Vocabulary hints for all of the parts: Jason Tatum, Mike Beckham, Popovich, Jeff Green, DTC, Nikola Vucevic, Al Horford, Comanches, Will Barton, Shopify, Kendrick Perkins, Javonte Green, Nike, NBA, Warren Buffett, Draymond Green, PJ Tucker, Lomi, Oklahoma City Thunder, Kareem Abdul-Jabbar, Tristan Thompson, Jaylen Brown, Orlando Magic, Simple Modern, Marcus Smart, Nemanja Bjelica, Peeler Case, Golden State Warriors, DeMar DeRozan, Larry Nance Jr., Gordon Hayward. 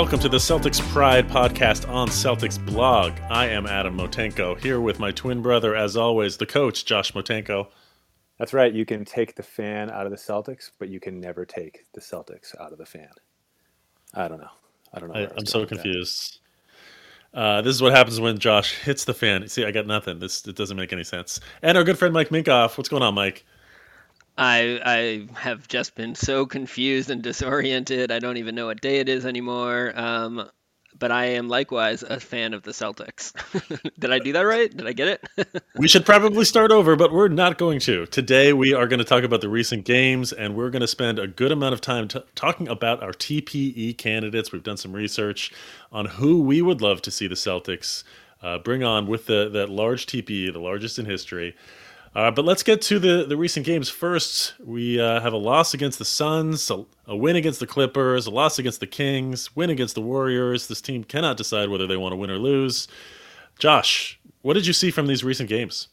Welcome to the Celtics Pride podcast on Celtics Blog. I am Adam Motenko, here with my twin brother, as always, the coach, Josh Motenko. That's right. You can take the fan out of the Celtics, but you can never take the Celtics out of the fan. I don't know. I'm so confused. This is what happens when Josh hits the fan. See, I got nothing. It doesn't make any sense. And our good friend, Mike Minkoff. What's going on, Mike? I have just been so confused and disoriented. I don't even know what day it is anymore. But I am likewise a fan of the Celtics. Did I do that right? Did I get it? We should probably start over, but we're not going to. Today we are going to talk about the recent games, and we're going to spend a good amount of time talking about our TPE candidates. We've done some research on who we would love to see the Celtics bring on with that large TPE, the largest in history. But let's get to the recent games first. We have a loss against the Suns, a win against the Clippers, a loss against the Kings, win against the Warriors. This team cannot decide whether they want to win or lose. Josh, what did you see from these recent games?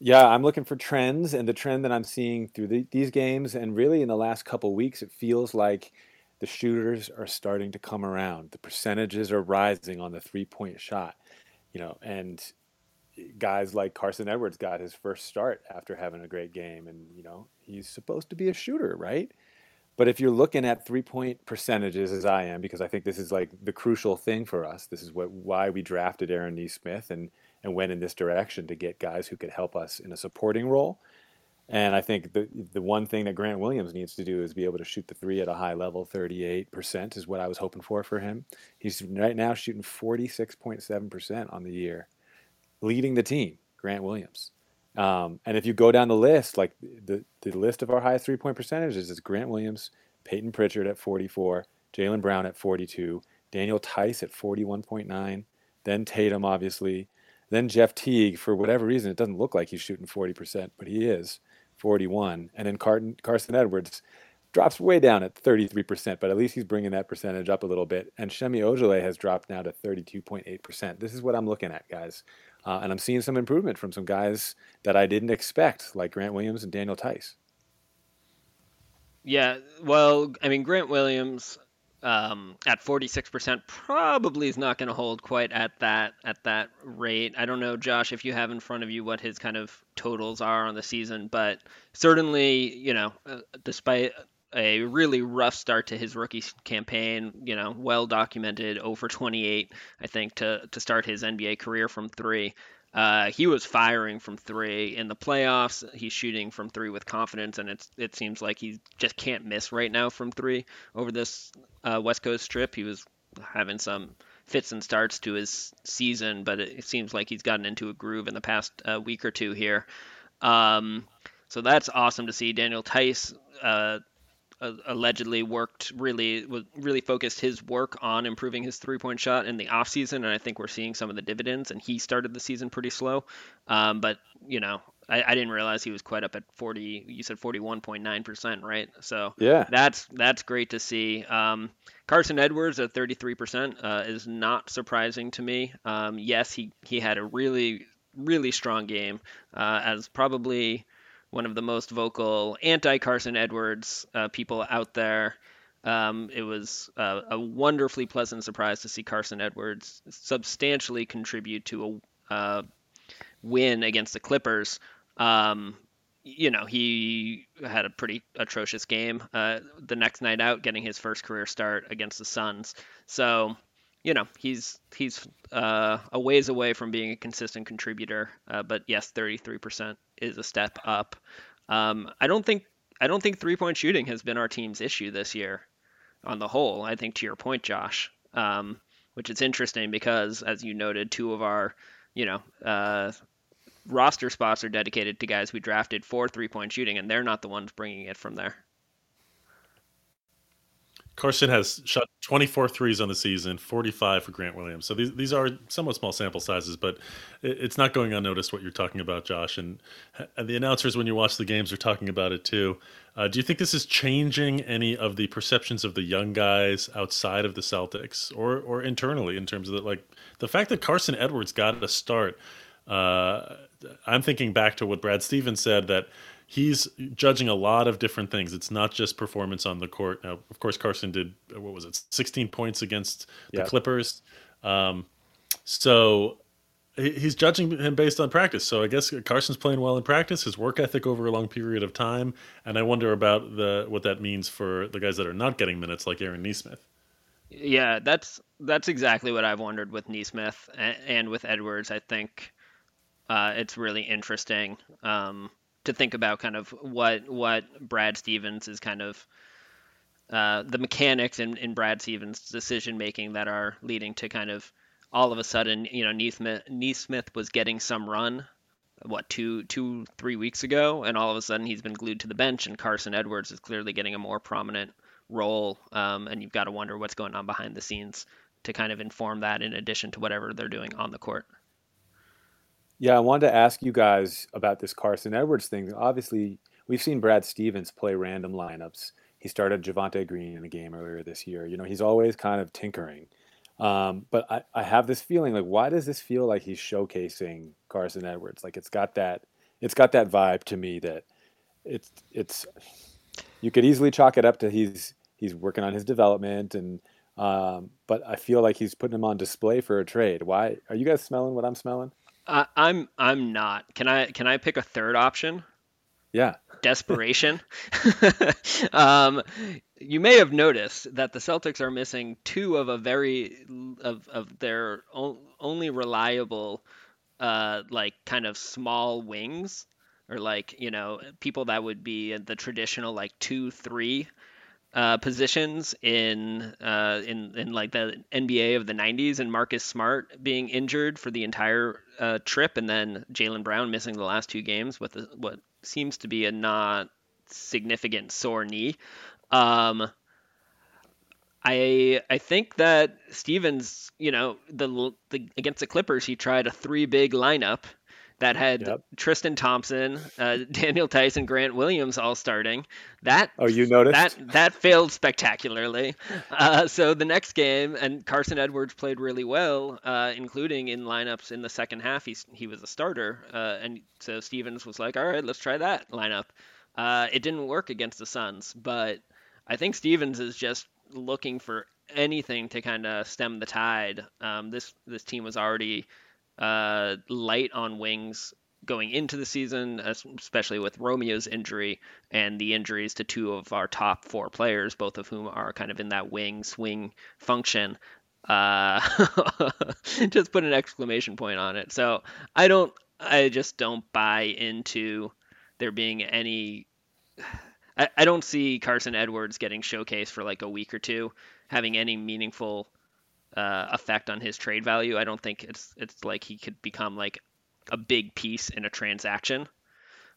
Yeah, I'm looking for trends, and the trend that I'm seeing through these games and really in the last couple of weeks, it feels like the shooters are starting to come around. The percentages are rising on the three-point shot, and guys like Carsen Edwards got his first start after having a great game. And, he's supposed to be a shooter, right? But if you're looking at three-point percentages, as I am, because I think this is like the crucial thing for us. This is why we drafted Aaron Nesmith and went in this direction, to get guys who could help us in a supporting role. And I think the one thing that Grant Williams needs to do is be able to shoot the three at a high level. 38% is what I was hoping for him. He's right now shooting 46.7% on the year, leading the team, Grant Williams. And if you go down the list, like the list of our highest three-point percentages is Grant Williams, Peyton Pritchard at 44, Jaylen Brown at 42, Daniel Theis at 41.9, then Tatum, obviously, then Jeff Teague. For whatever reason, it doesn't look like he's shooting 40%, but he is 41. And then Carsen Edwards drops way down at 33%, but at least he's bringing that percentage up a little bit. And Shemi Ojale has dropped now to 32.8%. This is what I'm looking at, guys. And I'm seeing some improvement from some guys that I didn't expect, like Grant Williams and Daniel Theis. Yeah, well, I mean, Grant Williams at 46% probably is not going to hold quite at that rate. I don't know, Josh, if you have in front of you what his kind of totals are on the season, but certainly, despite a really rough start to his rookie campaign, well documented, 0 for 28, I think, to start his NBA career from three. He was firing from three in the playoffs. He's shooting from three with confidence, and it seems like he just can't miss right now from three. Over this West Coast trip, he was having some fits and starts to his season, but it seems like he's gotten into a groove in the past week or two here. So that's awesome to see. Daniel Theis, allegedly really focused his work on improving his three-point shot in the offseason, and I think we're seeing some of the dividends, and he started the season pretty slow, but I didn't realize he was quite up at 40. You said 41.9%, right? So yeah, that's great to see. Carsen Edwards at 33% is not surprising to me. Yes, he had a really, really strong game, as probably one of the most vocal anti-Carsen Edwards people out there. It was a wonderfully pleasant surprise to see Carsen Edwards substantially contribute to a win against the Clippers. He had a pretty atrocious game the next night out, getting his first career start against the Suns. So, he's a ways away from being a consistent contributor, but yes, 33% is a step up. I don't think three-point shooting has been our team's issue this year on the whole. I think, to your point, Josh, which is interesting because, as you noted, two of our roster spots are dedicated to guys we drafted for three-point shooting, and they're not the ones bringing it from there. Carsen has shot 24 threes on the season, 45 for Grant Williams. So these are somewhat small sample sizes, but it's not going unnoticed what you're talking about, Josh. And the announcers, when you watch the games, are talking about it too. Do you think this is changing any of the perceptions of the young guys outside of the Celtics or internally, in terms of the fact that Carsen Edwards got a start? I'm thinking back to what Brad Stevens said, that he's judging a lot of different things. It's not just performance on the court. Now, of course, Carsen did, 16 points against the Clippers. So he's judging him based on practice. So I guess Carsen's playing well in practice, his work ethic over a long period of time. And I wonder about what that means for the guys that are not getting minutes, like Aaron Nesmith. Yeah, that's exactly what I've wondered with Nesmith and with Edwards. I think it's really interesting to think about kind of what Brad Stevens is kind of the mechanics in Brad Stevens' decision making that are leading to kind of all of a sudden, you know, Nesmith was getting some run, two, 3 weeks ago, and all of a sudden he's been glued to the bench, and Carsen Edwards is clearly getting a more prominent role, and you've got to wonder what's going on behind the scenes to kind of inform that in addition to whatever they're doing on the court. Yeah, I wanted to ask you guys about this Carsen Edwards thing. Obviously, we've seen Brad Stevens play random lineups. He started Javonte Green in a game earlier this year. You know, he's always kind of tinkering. But I have this feeling, like, why does this feel like he's showcasing Carsen Edwards? Like, it's got that vibe to me that it's you could easily chalk it up to he's working on his development, and but I feel like he's putting him on display for a trade. Why are you guys smelling what I'm smelling? I'm not. Can I pick a third option? Yeah. Desperation. You may have noticed that the Celtics are missing two of their only reliable like kind of small wings, or like, you know, people that would be in the traditional like 2-3 positions in like the NBA of the 90s, and Marcus Smart being injured for the entire trip, and then Jaylen Brown missing the last two games with what seems to be a not significant sore knee. I think that Stevens, you know, the against the Clippers, he tried a three big lineup that had Tristan Thompson, Daniel Theis, and Grant Williams all starting. You noticed? That failed spectacularly. So the next game, and Carsen Edwards played really well, including in lineups in the second half. He was a starter, and so Stevens was like, all right, let's try that lineup. It didn't work against the Suns, but I think Stevens is just looking for anything to kind of stem the tide. This team was already light on wings going into the season, especially with Romeo's injury and the injuries to two of our top four players, both of whom are kind of in that wing swing function. Just put an exclamation point on it. So I just don't buy into there being any, I don't see Carsen Edwards getting showcased for like a week or two, having any meaningful effect on his trade value. I don't think it's like he could become like a big piece in a transaction.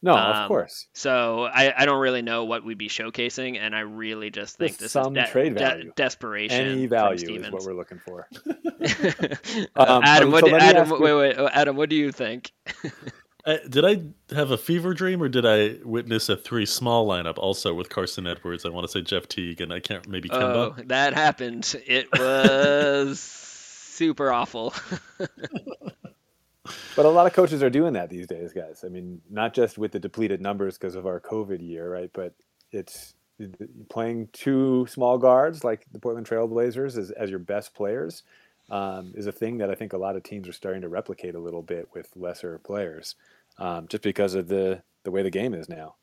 No, of course. So I don't really know what we'd be showcasing, and I really just think this is trade value. Desperation. Any value is what we're looking for. Adam, what do you think? Did I have a fever dream, or did I witness a three small lineup also with Carsen Edwards? I want to say Jeff Teague, and I can't, maybe Kemba. Oh, that happened. It was super awful. But a lot of coaches are doing that these days, guys. I mean, not just with the depleted numbers because of our COVID year, right? But it's playing two small guards like the Portland Trail Blazers as your best players is a thing that I think a lot of teams are starting to replicate a little bit with lesser players. Just because of the way the game is now.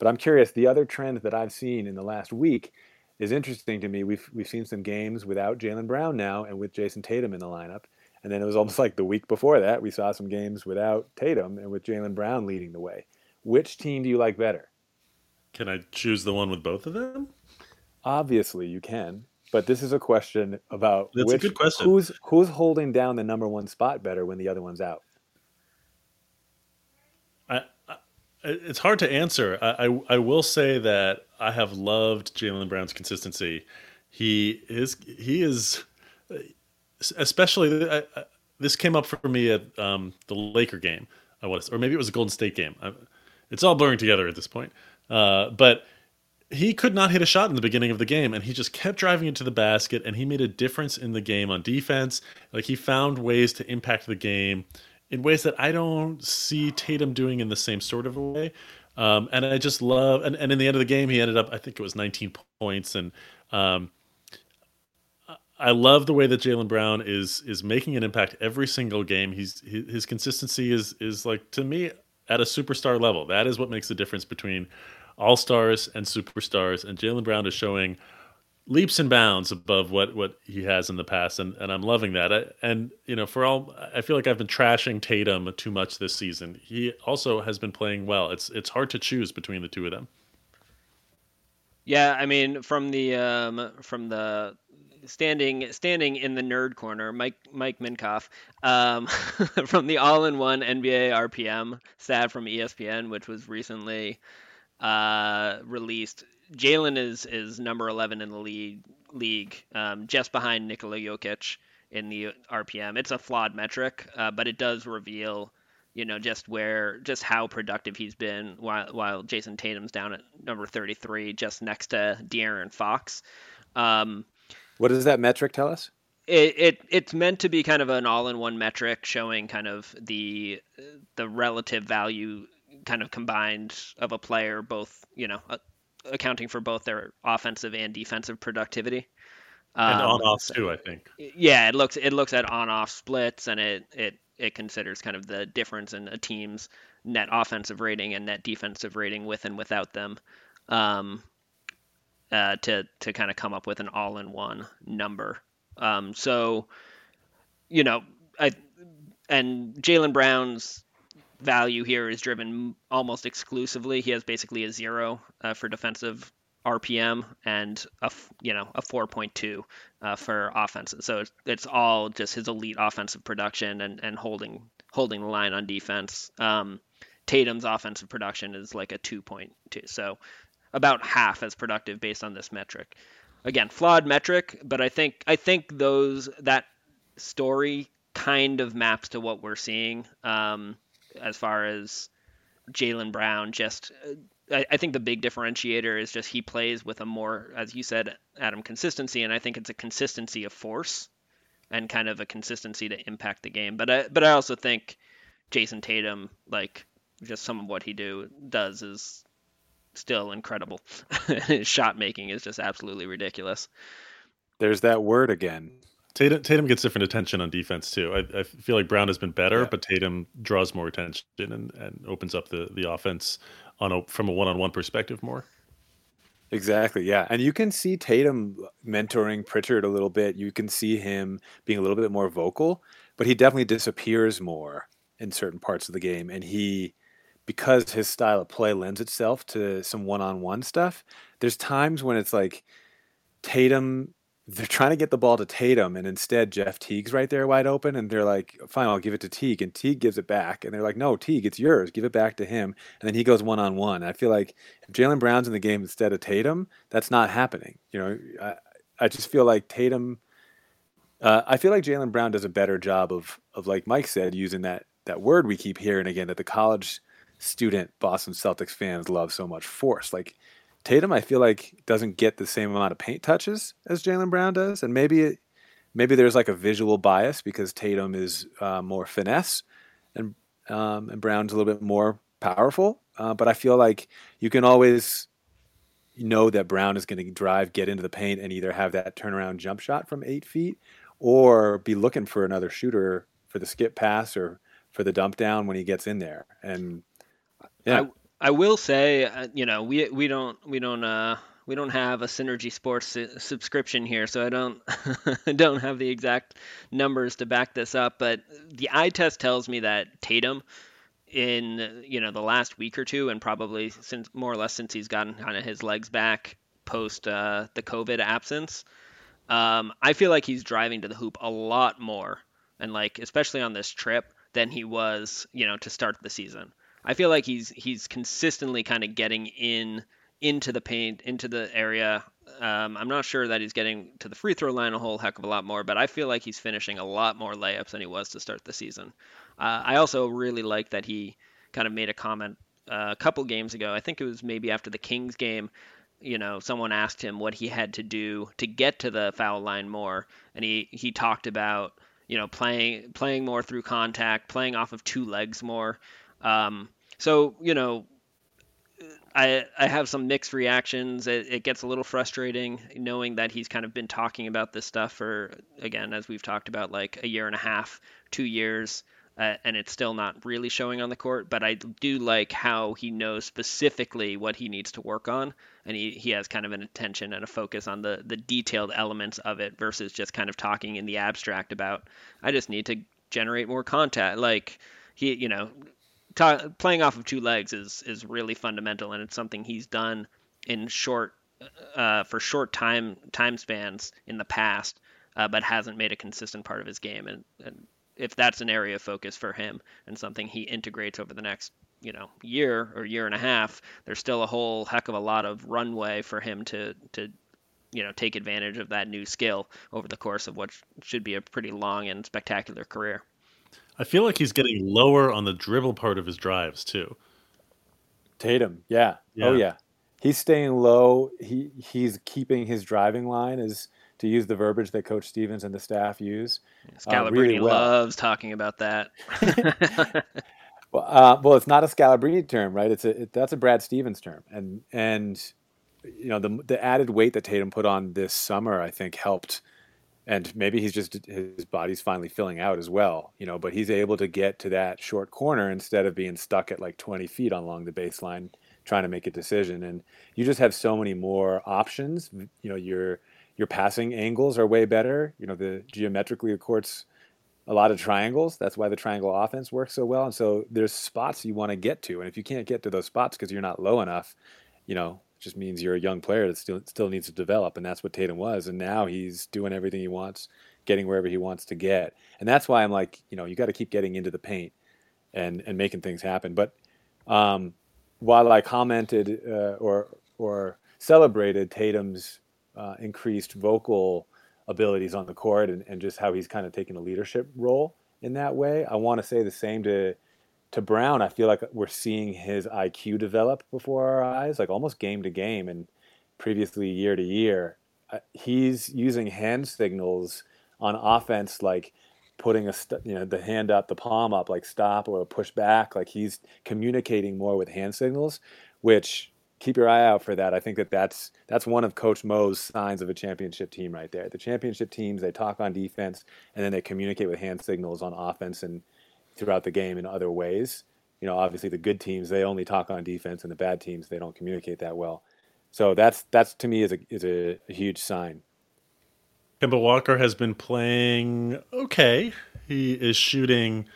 But I'm curious, the other trend that I've seen in the last week is interesting to me. We've seen some games without Jaylen Brown now and with Jason Tatum in the lineup. And then it was almost like the week before that, we saw some games without Tatum and with Jaylen Brown leading the way. Which team do you like better? Can I choose the one with both of them? Obviously you can. But this is a question about who's holding down the number one spot better when the other one's out. It's hard to answer. I will say that I have loved Jaylen Brown's consistency. He is especially this came up for me at the Laker game. Or maybe it was a Golden State game. It's all blurring together at this point. But he could not hit a shot in the beginning of the game, and he just kept driving into the basket, and he made a difference in the game on defense. Like, he found ways to impact the game in ways that I don't see Tatum doing in the same sort of a way. And I just love, and in the end of the game, he ended up, I think it was 19 points. And I love the way that Jaylen Brown is making an impact every single game. His consistency is like, to me, at a superstar level. That is what makes the difference between all-stars and superstars. And Jaylen Brown is showing leaps and bounds above what he has in the past. And I'm loving that. I feel like I've been trashing Tatum too much this season. He also has been playing well. It's hard to choose between the two of them. Yeah. I mean, from the standing in the nerd corner, Mike Minkoff, from the all-in-one NBA RPM stat from ESPN, which was recently released. Jaylen is number 11 in the league, just behind Nikola Jokic in the RPM. It's a flawed metric, but it does reveal, just how productive he's been. While Jason Tatum's down at number 33, just next to De'Aaron Fox. What does that metric tell us? It's meant to be kind of an all-in-one metric, showing kind of the relative value kind of combined of a player, both accounting for both their offensive and defensive productivity. And on-offs too, I think. Yeah, it looks at on-off splits, and it considers kind of the difference in a team's net offensive rating and net defensive rating with and without them. To kind of come up with an all-in-one number. So Jaylen Brown's value here is driven almost exclusively. He has basically a 0 for defensive RPM and a 4.2 for offensive. So it's all just his elite offensive production and holding the line on defense. Tatum's offensive production is like a 2.2. So about half as productive based on this metric. Again, flawed metric, but I think that story kind of maps to what we're seeing as far as Jaylen Brown. I think the big differentiator is just he plays with a more, as you said, Adam, consistency, and I think it's a consistency of force and kind of a consistency to impact the game. But I also think Jason Tatum, like just some of what he does is still incredible. His shot making is just absolutely ridiculous. There's that word again. Tatum gets different attention on defense too. I feel like Brown has been better, yeah, but Tatum draws more attention and opens up the offense from a one-on-one perspective more. Exactly, yeah. And you can see Tatum mentoring Pritchard a little bit. You can see him being a little bit more vocal, but he definitely disappears more in certain parts of the game. And because his style of play lends itself to some one-on-one stuff, there's times when it's like Tatum, they're trying to get the ball to Tatum, and instead Jeff Teague's right there wide open, and they're like, fine, I'll give it to Teague, and Teague gives it back, and they're like, no, Teague, it's yours, give it back to him, and then he goes one-on-one. I feel like if Jaylen Brown's in the game instead of Tatum, that's not happening. I just feel like Jaylen Brown does a better job of like Mike said, using that word we keep hearing again that the college student Boston Celtics fans love so much, force. Like Tatum, I feel like doesn't get the same amount of paint touches as Jaylen Brown does, and maybe there's like a visual bias because Tatum is more finesse and Brown's a little bit more powerful, but I feel like you can always know that Brown is going to get into the paint and either have that turnaround jump shot from 8 feet or be looking for another shooter for the skip pass or for the dump down when he gets in there. And yeah. I will say, we don't have a Synergy Sports subscription here, so I don't don't have the exact numbers to back this up. But the eye test tells me that Tatum, in the last week or two, and probably since he's gotten kind of his legs back post the COVID absence, I feel like he's driving to the hoop a lot more, and like especially on this trip, than he was to start the season. I feel like he's consistently kind of getting into the paint, into the area. I'm not sure that he's getting to the free throw line a whole heck of a lot more, but I feel like he's finishing a lot more layups than he was to start the season. I also really like that he kind of made a comment a couple games ago. I think it was maybe after the Kings game, someone asked him what he had to do to get to the foul line more, and he talked about playing more through contact, playing off of two legs more. So, I have some mixed reactions. It gets a little frustrating knowing that he's kind of been talking about this stuff for, again, as we've talked about, like a year and a half, 2 years, and it's still not really showing on the court. But I do like how he knows specifically what he needs to work on, and he has kind of an attention and a focus on the detailed elements of it versus just kind of talking in the abstract about, I just need to generate more contact. Like, he, you know... Playing off of two legs is really fundamental, and it's something he's done in short time spans in the past, but hasn't made a consistent part of his game. And if that's an area of focus for him and something he integrates over the next, year or year and a half, there's still a whole heck of a lot of runway for him to take advantage of that new skill over the course of what should be a pretty long and spectacular career. I feel like he's getting lower on the dribble part of his drives too. Tatum, yeah. Oh yeah. He's staying low. He's keeping his driving line, is to use the verbiage that Coach Stevens and the staff use. Scalabrini really well. Loves talking about that. Well, it's not a Scalabrini term, right? That's a Brad Stevens term, and the added weight that Tatum put on this summer, I think, helped. And maybe he's just, his body's finally filling out as well, but he's able to get to that short corner instead of being stuck at like 20 feet along the baseline trying to make a decision. And you just have so many more options. Your passing angles are way better. Geometrically, of course, a lot of triangles. That's why the triangle offense works so well. And so there's spots you want to get to. And if you can't get to those spots because you're not low enough, just means you're a young player that still needs to develop, and that's what Tatum was. And now he's doing everything he wants, getting wherever he wants to get. And that's why I'm like, you got to keep getting into the paint and making things happen. But while I commented or celebrated Tatum's increased vocal abilities on the court and just how he's kind of taking a leadership role in that way, I want to say the same to Brown. I feel like we're seeing his IQ develop before our eyes, like almost game to game and previously year to year. He's using hand signals on offense, like putting the hand up, the palm up, like stop or push back. Like he's communicating more with hand signals, which keep your eye out for that. I think that's one of Coach Mo's signs of a championship team right there. The championship teams, they talk on defense and then they communicate with hand signals on offense and throughout the game in other ways. Obviously the good teams, they only talk on defense, and the bad teams, they don't communicate that well. So that's to me is a huge sign. Kemba Walker has been playing okay. He is shooting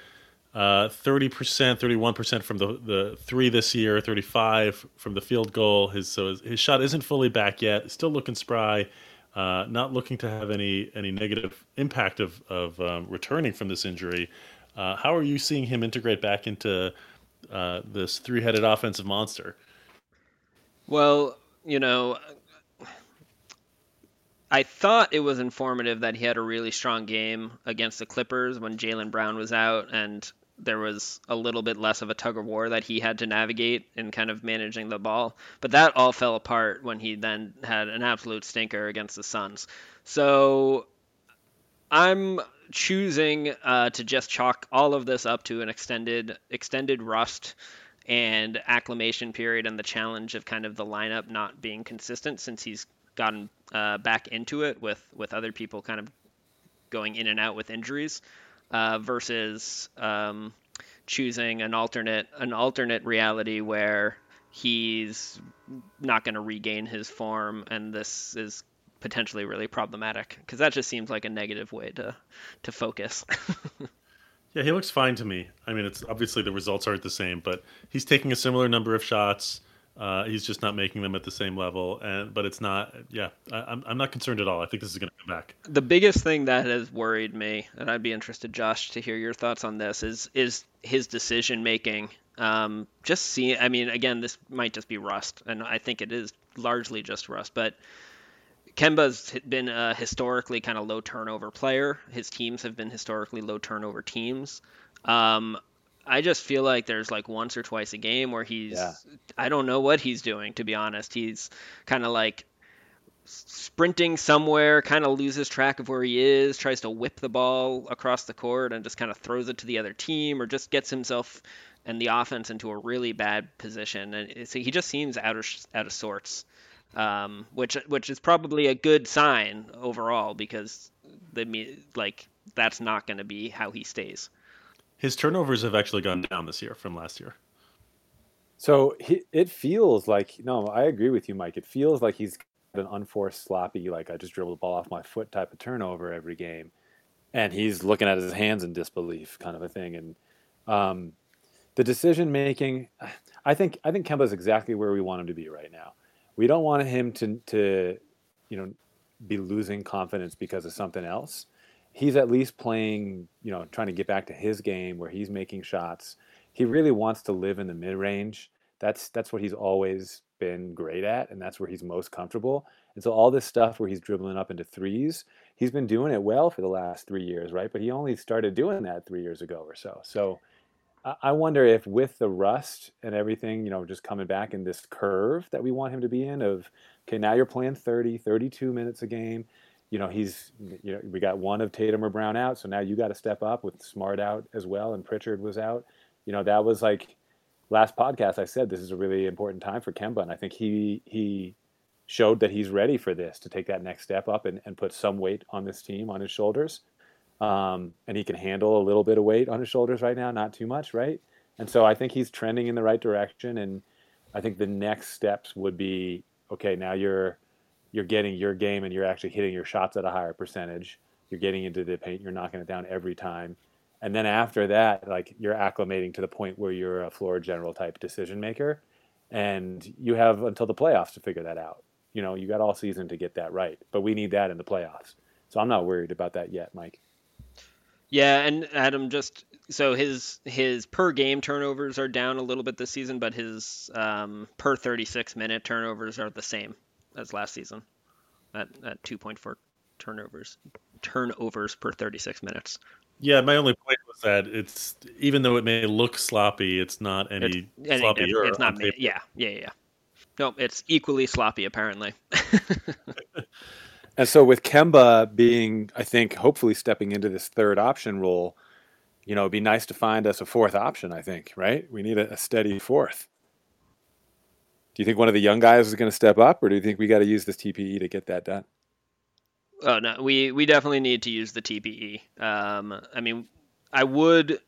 30%, 31% from the three this year, 35 from the field goal. His shot isn't fully back yet. Still looking spry. Not looking to have any negative impact of returning from this injury. How are you seeing him integrate back into this three-headed offensive monster? Well, I thought it was informative that he had a really strong game against the Clippers when Jaylen Brown was out, and there was a little bit less of a tug-of-war that he had to navigate in kind of managing the ball. But that all fell apart when he then had an absolute stinker against the Suns. So I'm choosing to just chalk all of this up to an extended rust and acclimation period, and the challenge of kind of the lineup not being consistent since he's gotten back into it with other people kind of going in and out with injuries, versus choosing an alternate reality where he's not going to regain his form, and this is potentially really problematic, because that just seems like a negative way to focus. Yeah, he looks fine to me. I mean, it's obviously the results aren't the same, but he's taking a similar number of shots. He's just not making them at the same level, but it's not. Yeah, I'm not concerned at all. I think this is going to come back. The biggest thing that has worried me, and I'd be interested, Josh, to hear your thoughts on this, is his decision making. This might just be rust, and I think it is largely just rust, but Kemba's been a historically kind of low turnover player. His teams have been historically low turnover teams. I just feel like there's like once or twice a game where he's, I don't know what he's doing, to be honest. He's kind of like sprinting somewhere, kind of loses track of where he is, tries to whip the ball across the court and just kind of throws it to the other team, or just gets himself and the offense into a really bad position. And so he just seems out of sorts, which is probably a good sign overall, because that's not going to be how he stays. His turnovers have actually gone down this year from last year. So it feels like, no, I agree with you, Mike. It feels like he's got an unforced, sloppy, like I just dribbled the ball off my foot type of turnover every game. And he's looking at his hands in disbelief kind of a thing. And the decision-making, I think Kemba's exactly where we want him to be right now. We don't want him to be losing confidence because of something else. He's at least playing, trying to get back to his game where he's making shots. He really wants to live in the mid-range. That's what he's always been great at, and that's where he's most comfortable. And so all this stuff where he's dribbling up into threes, he's been doing it well for the last 3 years, right? But he only started doing that 3 years ago or so. So I wonder if with the rust and everything, just coming back in this curve that we want him to be in of, okay, now you're playing 30, 32 minutes a game. We got one of Tatum or Brown out, so now you got to step up with Smart out as well, and Pritchard was out. That was like last podcast. I said this is a really important time for Kemba, and I think he showed that he's ready for this to take that next step up and put some weight on this team on his shoulders. And he can handle a little bit of weight on his shoulders right now, not too much, right? And so I think he's trending in the right direction. And I think the next steps would be, okay, now you're getting your game and you're actually hitting your shots at a higher percentage. You're getting into the paint. You're knocking it down every time. And then after that, like, you're acclimating to the point where you're a floor general type decision maker, and you have until the playoffs to figure that out. You got all season to get that right, but we need that in the playoffs. So I'm not worried about that yet, Mike. Yeah, and Adam, just so his per game turnovers are down a little bit this season, but his per 36 minute turnovers are the same as last season at 2.4 turnovers per 36 minutes. Yeah, my only point was that it's, even though it may look sloppy, it's not any sloppier. It's not. Yeah. No, it's equally sloppy apparently. And so with Kemba being, I think, hopefully stepping into this third option role, it'd be nice to find us a fourth option. I think, right? We need a steady fourth. Do you think one of the young guys is going to step up, or do you think we got to use this TPE to get that done? Oh, no, we definitely need to use the TPE. I would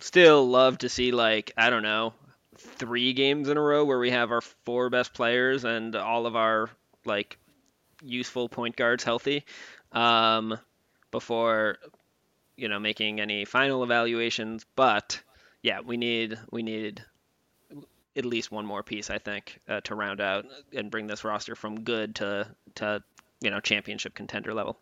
still love to see, 3 games in a row where we have our 4 best players and all of our, useful point guards healthy before, making any final evaluations. But, yeah, we need at least one more piece, I think, to round out and bring this roster from good to championship contender level.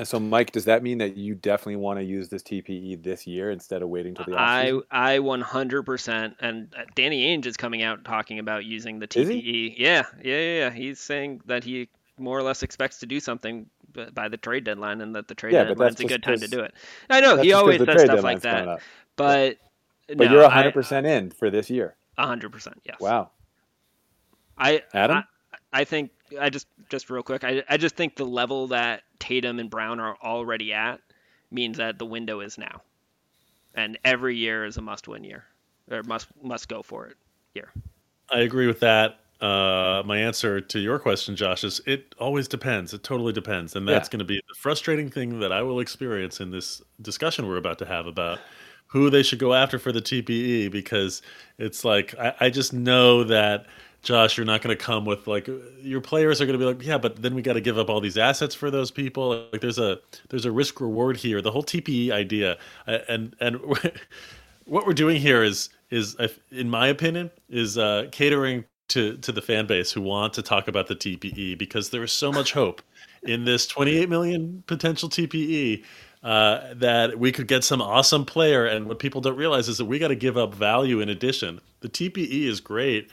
And so, Mike, does that mean that you definitely want to use this TPE this year instead of waiting till the offseason? I 100%. And Danny Ainge is coming out talking about using the TPE. Is he? Yeah. He's saying that he more or less expects to do something by the trade deadline, and that the trade deadline's a good time to do it. I know he always does stuff like that, but no, you're 100% in for this year. 100%. Yes. Wow. Adam? I think I just real quick. I just think the level that Tatum and Brown are already at means that the window is now, and every year is a must-win year or must go for it year. I agree with that. My answer to your question, Josh, is it always depends. It totally depends, and that's going to be the frustrating thing that I will experience in this discussion we're about to have about who they should go after for the TPE, because it's like I just know that. Josh, you're not going to come with your players are going to be yeah, but then we got to give up all these assets for those people. There's a risk reward here. The whole TPE idea, and what we're doing here is in my opinion is catering to the fan base who want to talk about the TPE, because there is so much hope in this 28 million potential TPE. That we could get some awesome player, and what people don't realize is that we got to give up value in addition. The TPE is great.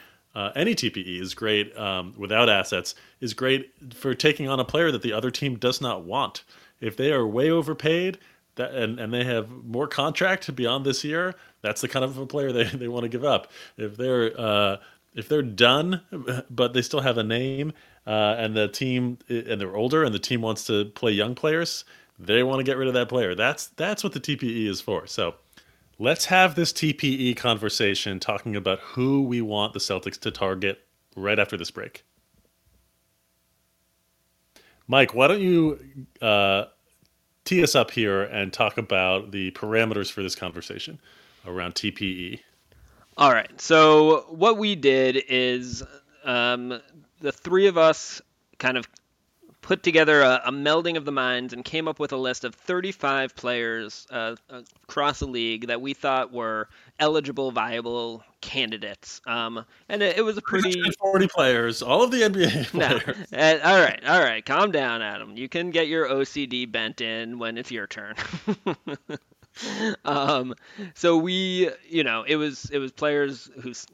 Any TPE is great without assets, is great for taking on a player that the other team does not want. If they are way overpaid and they have more contract beyond this year, that's the kind of a player they want to give up. If they're done, but they still have a name and the team, and they're older and the team wants to play young players, they want to get rid of that player. That's what the TPE is for. So Let's have this TPE conversation talking about who we want the Celtics to target right after this break. Mike, why don't you tee us up here and talk about the parameters for this conversation around TPE? All right. So what we did is the three of us kind of put together a melding of the minds and came up with a list of 35 players across the league that we thought were eligible, viable candidates. And it was a pretty... 40 players, all of the NBA players. No. All right, calm down, Adam. You can get your OCD bent in when it's your turn. So we, it was players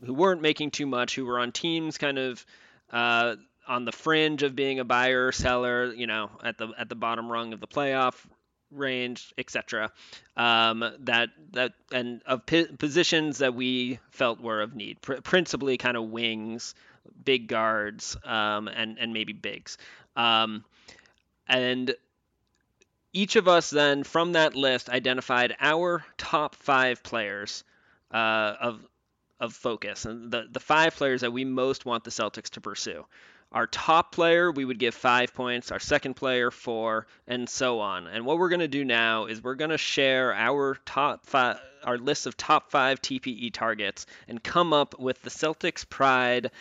who weren't making too much, who were on teams kind of... on the fringe of being a buyer or seller, at the bottom rung of the playoff range, etc. And of positions that we felt were of need, principally kind of wings, big guards, and maybe bigs. And each of us then from that list identified our top five players of focus, and the five players that we most want the Celtics to pursue. Our top player, we would give 5 points, our second player 4, and so on. And what we're going to do now is we're going to share our our list of top five TPE targets and come up with the Celtics Pride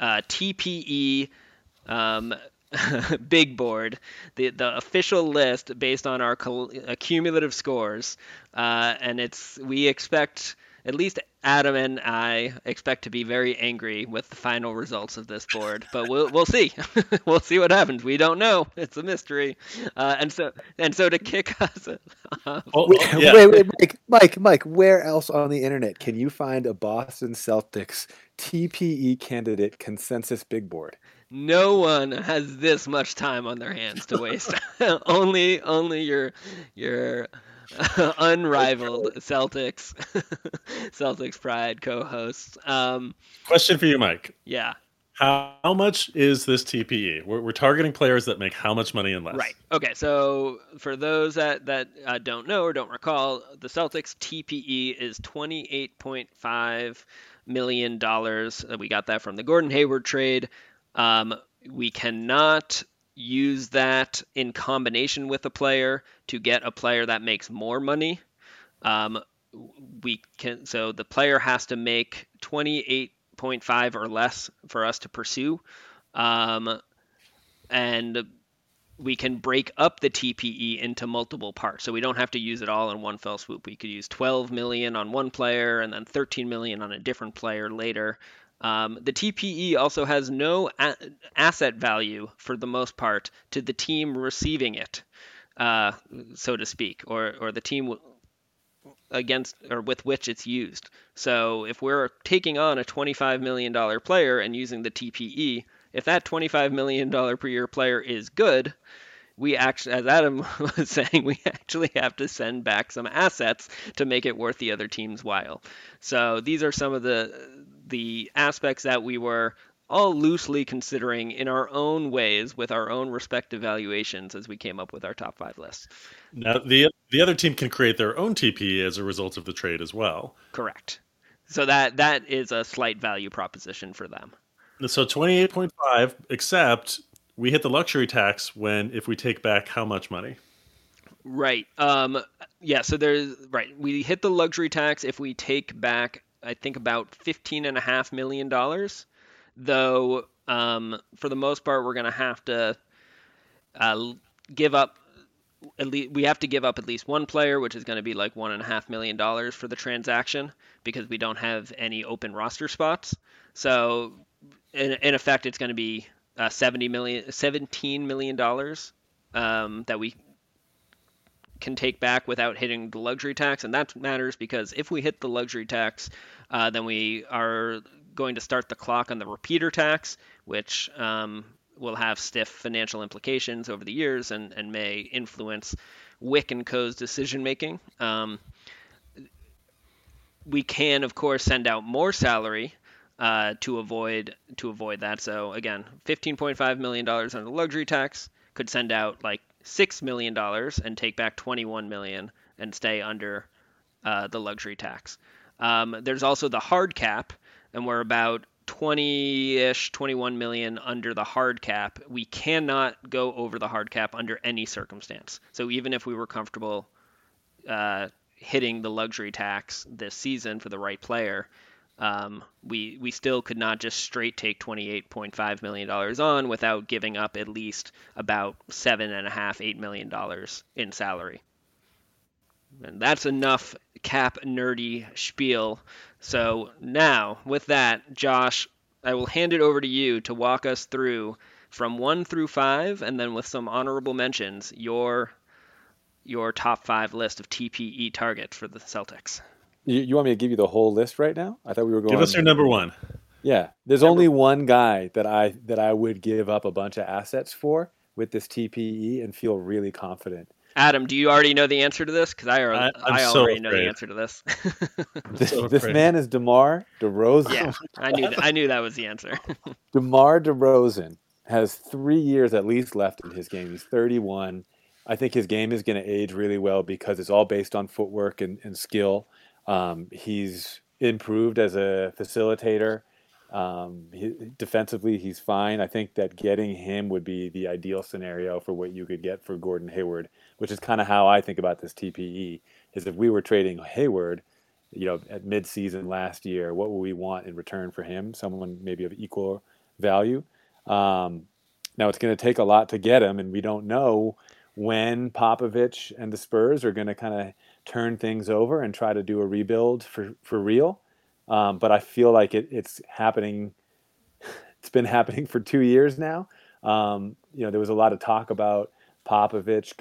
TPE big board, the official list based on our cumulative scores. And we expect, at least Adam and I expect to be very angry with the final results of this board, but we'll see. We'll see what happens. We don't know. It's a mystery. And so to kick us off. Wait, Mike, where else on the internet can you find a Boston Celtics TPE candidate consensus big board? No one has this much time on their hands to waste. Only your unrivaled Celtics Pride co-hosts. Question for you, Mike. Yeah. How much is this TPE? We're targeting players that make how much money and less? Right. Okay. So for those that don't know or don't recall, the Celtics TPE is $28.5 million. We got that from the Gordon Hayward trade. We cannot use that in combination with a player to get a player that makes more money. So the player has to make 28.5 or less for us to pursue. And we can break up the TPE into multiple parts. So we don't have to use it all in one fell swoop. We could use 12 million on one player and then 13 million on a different player later. The TPE also has no asset value for the most part to the team receiving it, so to speak, or the team against or with which it's used. So if we're taking on a $25 million player and using the TPE, if that $25 million per year player is good, we actually, as Adam was saying, we actually have to send back some assets to make it worth the other team's while. So these are some of the aspects that we were all loosely considering in our own ways with our own respective valuations as we came up with our top five lists. Now, the other team can create their own TPE as a result of the trade as well. Correct. So that is a slight value proposition for them. So 28.5, except we hit the luxury tax if we take back how much money? Right. So we hit the luxury tax if we take back, I think, about $15.5 million, though for the most part, we're going to have to give up at least, we have to give up at least one player, which is going to be like $1.5 million for the transaction because we don't have any open roster spots. So in effect, it's going to be $17 million that we can take back without hitting the luxury tax. And that matters because if we hit the luxury tax, then we are going to start the clock on the repeater tax, which will have stiff financial implications over the years and may influence Wick and Co.'s decision-making. We can, of course, send out more salary to avoid that. So again, $15.5 million on the luxury tax could send out like $6 million and take back $21 million and stay under the luxury tax. There's also the hard cap, and we're about 20-ish, 21 million under the hard cap. We cannot go over the hard cap under any circumstance. So even if we were comfortable hitting the luxury tax this season for the right player, we still could not just straight take $28.5 million on without giving up at least about $7.5, $8 million in salary. And that's enough cap nerdy spiel. So now, with that, Josh, I will hand it over to you to walk us through from 1 through 5, and then with some honorable mentions, your top 5 list of TPE targets for the Celtics. You want me to give you the whole list right now? I thought we were going. Give us your number one. Yeah, there's only one guy that I would give up a bunch of assets for with this TPE and feel really confident. Adam, do you already know the answer to this? Because I already know the answer to this. This man is DeMar DeRozan. Yeah, I knew that was the answer. DeMar DeRozan has 3 years at least left in his game. He's 31. I think his game is going to age really well because it's all based on footwork and skill. He's improved as a facilitator. Defensively, he's fine. I think that getting him would be the ideal scenario for what you could get for Gordon Hayward, which is kind of how I think about this TPE. Is if we were trading Hayward, at mid-season last year, what would we want in return for him? Someone maybe of equal value. Now it's going to take a lot to get him, and we don't know when Popovich and the Spurs are going to kind of turn things over and try to do a rebuild for real. But I feel like it's happening. It's been happening for 2 years now. There was a lot of talk about Popovich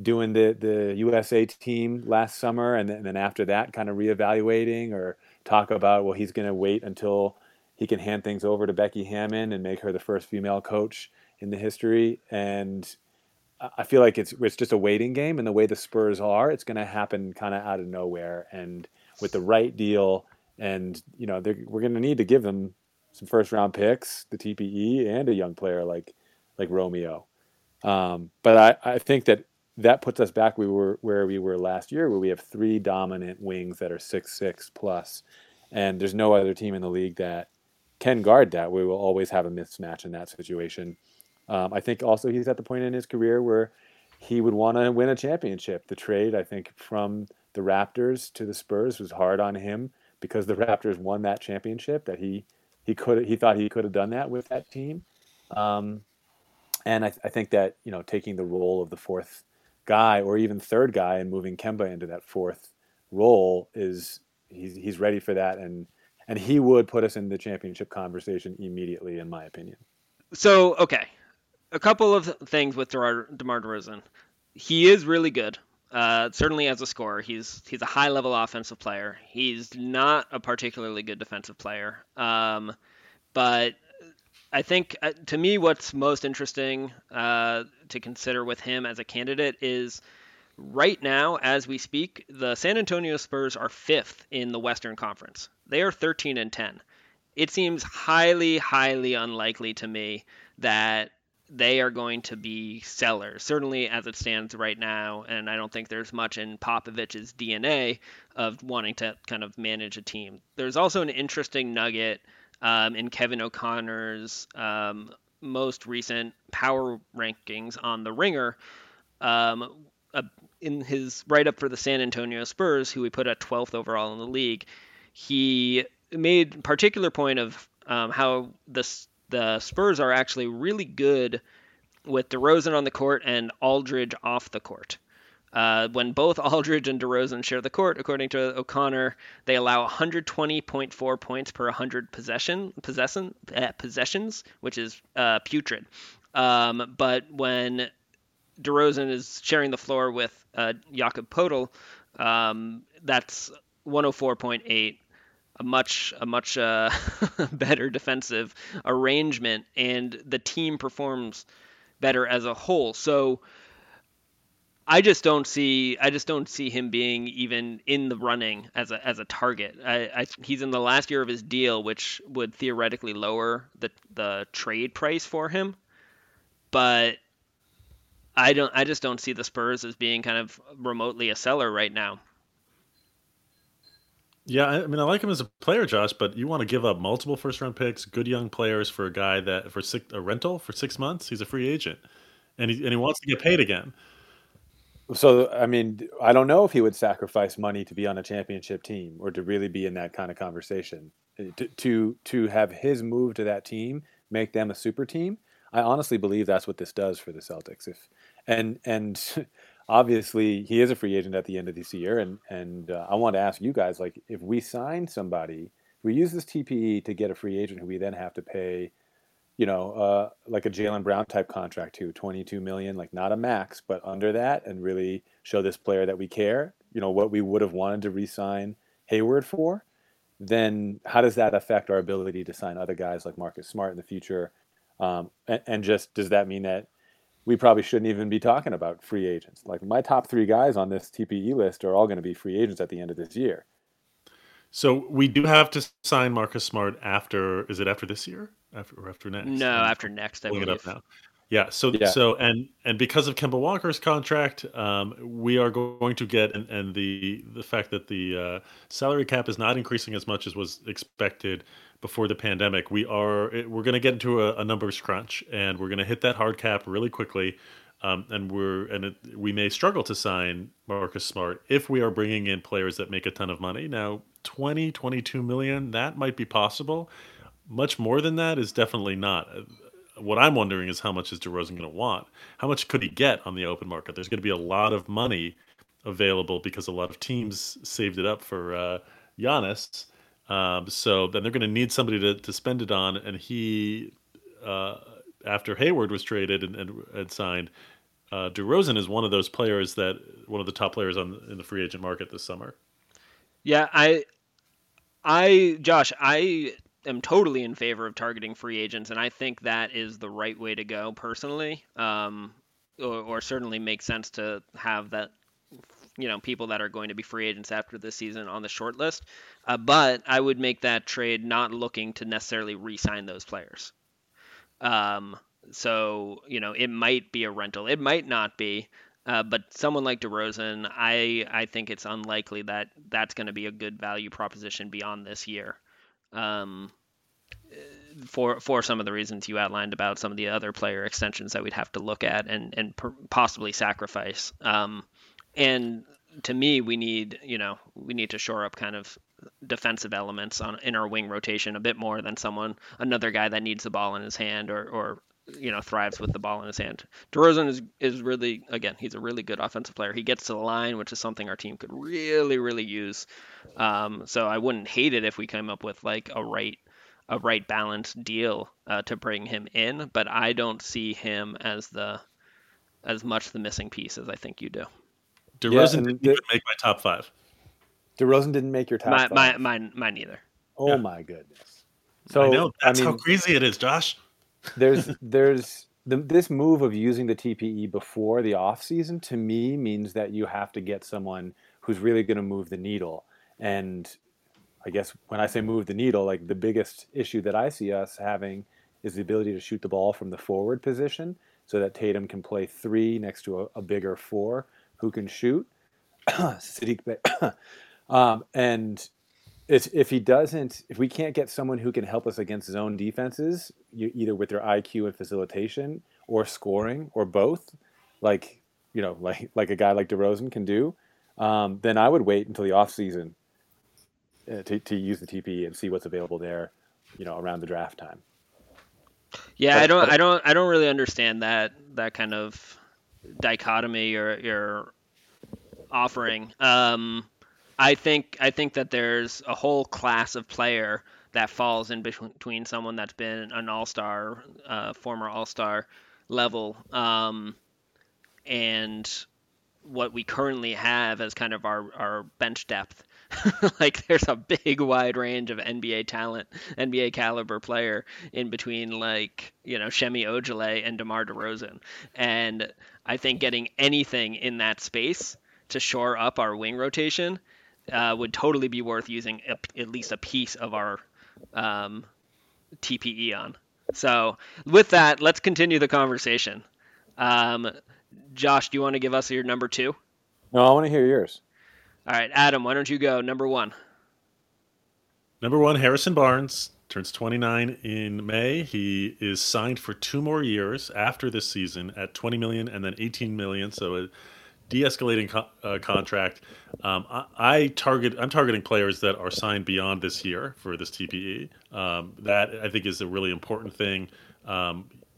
doing the USA team last summer, and then after that, kind of reevaluating or talk about, well, he's going to wait until he can hand things over to Becky Hammon and make her the first female coach in the history. And I feel like it's just a waiting game, and the way the Spurs are, it's going to happen kind of out of nowhere and with the right deal. And, we're going to need to give them some first-round picks, the TPE, and a young player like Romeo. But I think that puts us back where we were last year, where we have three dominant wings that are 6'6 plus, and there's no other team in the league that can guard that. We will always have a mismatch in that situation. I think also he's at the point in his career where he would want to win a championship. The trade, I think, from the Raptors to the Spurs was hard on him because the Raptors won that championship that he thought he could have done that with that team. And I think that, taking the role of the fourth guy or even third guy and moving Kemba into that fourth role is he's ready for that. And he would put us in the championship conversation immediately, in my opinion. So, okay. A couple of things with DeMar DeRozan. He is really good. Certainly as a scorer, he's a high-level offensive player. He's not a particularly good defensive player. But I think, to me, what's most interesting to consider with him as a candidate is right now, as we speak, the San Antonio Spurs are 5th in the Western Conference. They are 13-10. It seems highly, highly unlikely to me that they are going to be sellers, certainly as it stands right now. And I don't think there's much in Popovich's DNA of wanting to kind of manage a team. There's also an interesting nugget in Kevin O'Connor's most recent power rankings on The Ringer in his write-up for the San Antonio Spurs, who we put at 12th overall in the league. He made particular point of how the Spurs are actually really good with DeRozan on the court and Aldridge off the court. When both Aldridge and DeRozan share the court, according to O'Connor, they allow 120.4 points per 100 possessions, which is putrid. But when DeRozan is sharing the floor with Jakob Poeltl, that's 104.8. a much better defensive arrangement, and the team performs better as a whole. So I just don't see him being even in the running as a target. He's in the last year of his deal, which would theoretically lower the trade price for him, but I just don't see the Spurs as being kind of remotely a seller right now. Yeah, I mean, I like him as a player, Josh, but you want to give up multiple first-round picks, good young players for a guy that a rental for 6 months. He's a free agent, and he wants to get paid again. So, I mean, I don't know if he would sacrifice money to be on a championship team or to really be in that kind of conversation. To have his move to that team, make them a super team, I honestly believe that's what this does for the Celtics. And obviously, he is a free agent at the end of this year, and I want to ask you guys, like, if we sign somebody, if we use this TPE to get a free agent who we then have to pay, like a Jaylen Brown type contract to $22 million, like not a max, but under that, and really show this player that we care, what we would have wanted to re-sign Hayward for, then how does that affect our ability to sign other guys like Marcus Smart in the future? And just, does that mean that we probably shouldn't even be talking about free agents? Like, my top three guys on this TPE list are all going to be free agents at the end of this year. So we do have to sign Marcus Smart after this year? After next? No, after next. I believe. Look it up now. Yeah. So, because of Kemba Walker's contract, we are going to get, and the fact that the salary cap is not increasing as much as was expected before the pandemic, we're going to get into a numbers crunch, and we're going to hit that hard cap really quickly. We may struggle to sign Marcus Smart if we are bringing in players that make a ton of money. Now, $22 million, that might be possible. Much more than that is definitely not. What I'm wondering is, how much is DeRozan going to want? How much could he get on the open market? There's going to be a lot of money available because a lot of teams saved it up for Giannis. So then they're going to need somebody to spend it on. And he, after Hayward was traded and signed, DeRozan is one of those players one of the top players in the free agent market this summer. Yeah, Josh, I am totally in favor of targeting free agents, and I think that is the right way to go personally, or certainly makes sense to have that, people that are going to be free agents after this season on the short list. But I would make that trade not looking to necessarily re-sign those players. So, it might be a rental. It might not be. But someone like DeRozan, I think it's unlikely that that's going to be a good value proposition beyond this year. For some of the reasons you outlined about some of the other player extensions that we'd have to look at and possibly sacrifice. And to me, we need to shore up kind of defensive elements in our wing rotation a bit more than another guy that needs the ball in his hand or thrives with the ball in his hand. DeRozan is really, again, he's a really good offensive player. He gets to the line, which is something our team could really, really use. So I wouldn't hate it if we came up with like a right balanced deal to bring him in, but I don't see him as as much the missing piece as I think you do. DeRozan didn't even make my top five. DeRozan didn't make your top five. Mine either. Oh yeah. My goodness! So I know how crazy it is, Josh. This move of using the TPE before the off season, to me, means that you have to get someone who's really going to move the needle. And I guess when I say move the needle, like, the biggest issue that I see us having is the ability to shoot the ball from the forward position, so that Tatum can play three next to a bigger four who can shoot. Sadiq Bey. And if we can't get someone who can help us against zone defenses, either with their IQ and facilitation or scoring or both, like a guy like DeRozan can do, then I would wait until the offseason to use the TPE and see what's available there, around the draft time. Yeah, but I don't really understand that kind of dichotomy you're offering. I think that there's a whole class of player that falls in between someone that's been an all-star, former all-star level, and what we currently have as kind of our bench depth. Like, there's a big wide range of NBA talent, NBA caliber player in between, like, Shemi Ojale and DeMar DeRozan. And I think getting anything in that space to shore up our wing rotation would totally be worth using at least a piece of our TPE on. So with that, let's continue the conversation. Josh, do you want to give us your number two? No, I want to hear yours. All right, Adam, why don't you go number one? Number one, Harrison Barnes turns 29 in May. He is signed for 2 more years after this season at $20 million and then $18 million. So a de-escalating contract. I'm targeting players that are signed beyond this year for this TPE. That I think is a really important thing.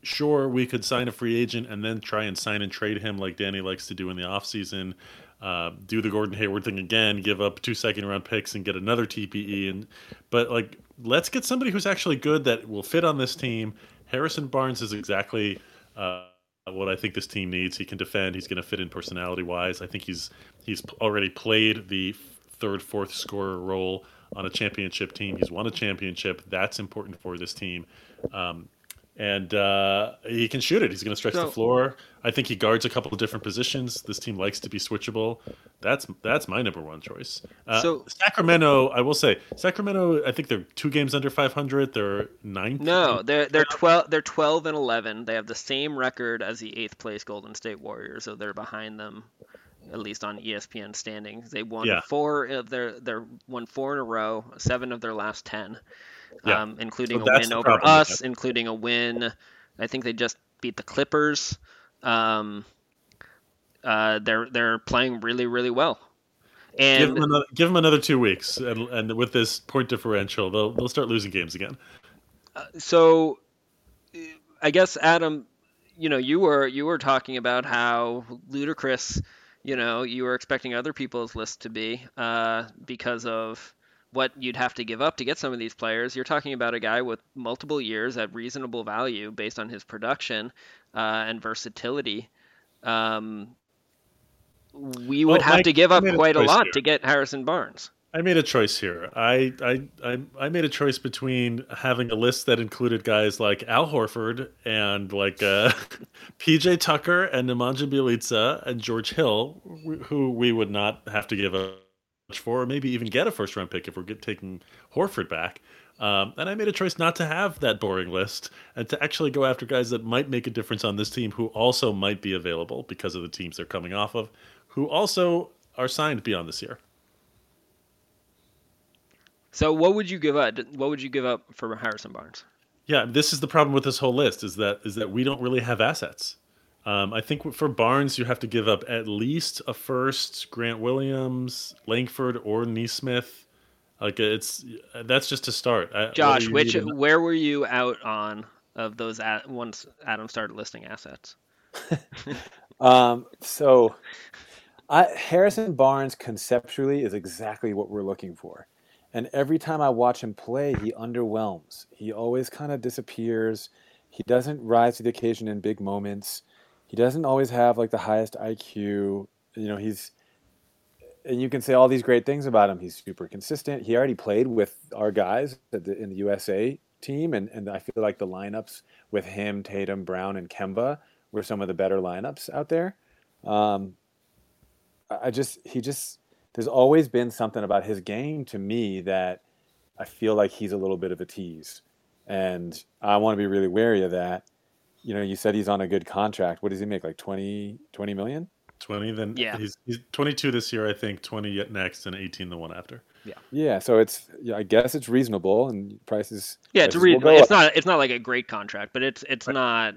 Sure, we could sign a free agent and then try and sign and trade him like Danny likes to do in the offseason. Do the Gordon Hayward thing again, give up 2 second-round picks and get another TPE. But let's get somebody who's actually good that will fit on this team. Harrison Barnes is exactly what I think this team needs. He can defend. He's going to fit in personality-wise. I think he's already played the third, fourth scorer role on a championship team. He's won a championship. That's important for this team. And he can shoot it. He's going to stretch the floor. I think he guards a couple of different positions. This team likes to be switchable. That's my number one choice. Sacramento, I will say, I think they're 2 games under 500. They're 9th. No, they're 12. They're 12-11. They have the same record as the 8th place Golden State Warriors, so they're behind them, at least on ESPN standings. They won 4 in a row, 7 of their last 10. Yeah. Including a win over us, including a win. I think they just beat the Clippers. They're playing really, really well. And give them another 2 weeks, and with this point differential, they'll start losing games again. So, I guess Adam, you were talking about how ludicrous, you were expecting other people's lists to be, because of what you'd have to give up to get some of these players. You're talking about a guy with multiple years at reasonable value based on his production and versatility. We would have to give up quite a lot to get Harrison Barnes. I made a choice here. I made a choice between having a list that included guys like Al Horford and PJ Tucker and Nemanja Bjelica and George Hill, who we would not have to give up for, or maybe even get a first-round pick if we're taking Horford back. And I made a choice not to have that boring list and to actually go after guys that might make a difference on this team, who also might be available because of the teams they're coming off of, who also are signed beyond this year. So what would you give up for Harrison Barnes? Yeah, this is the problem with this whole list, is that we don't really have assets. I think for Barnes, you have to give up at least a first, Grant Williams, Langford, or Nesmith. That's just to start. Josh, where were you out on of those once Adam started listing assets? Harrison Barnes conceptually is exactly what we're looking for, and every time I watch him play, he underwhelms. He always kind of disappears. He doesn't rise to the occasion in big moments. He doesn't always have the highest IQ. And you can say all these great things about him. He's super consistent. He already played with our guys in the USA team, and I feel like the lineups with him, Tatum, Brown, and Kemba were some of the better lineups out there. There's always been something about his game to me that I feel like he's a little bit of a tease, and I want to be really wary of that. You said he's on a good contract. What does he make? 20 million? 20, then yeah. He's 22 this year, I think, 20 next, and 18 the one after. Yeah. Yeah, so I guess it's reasonable, and prices. Yeah, it's reasonable. It's not like a great contract, but it's not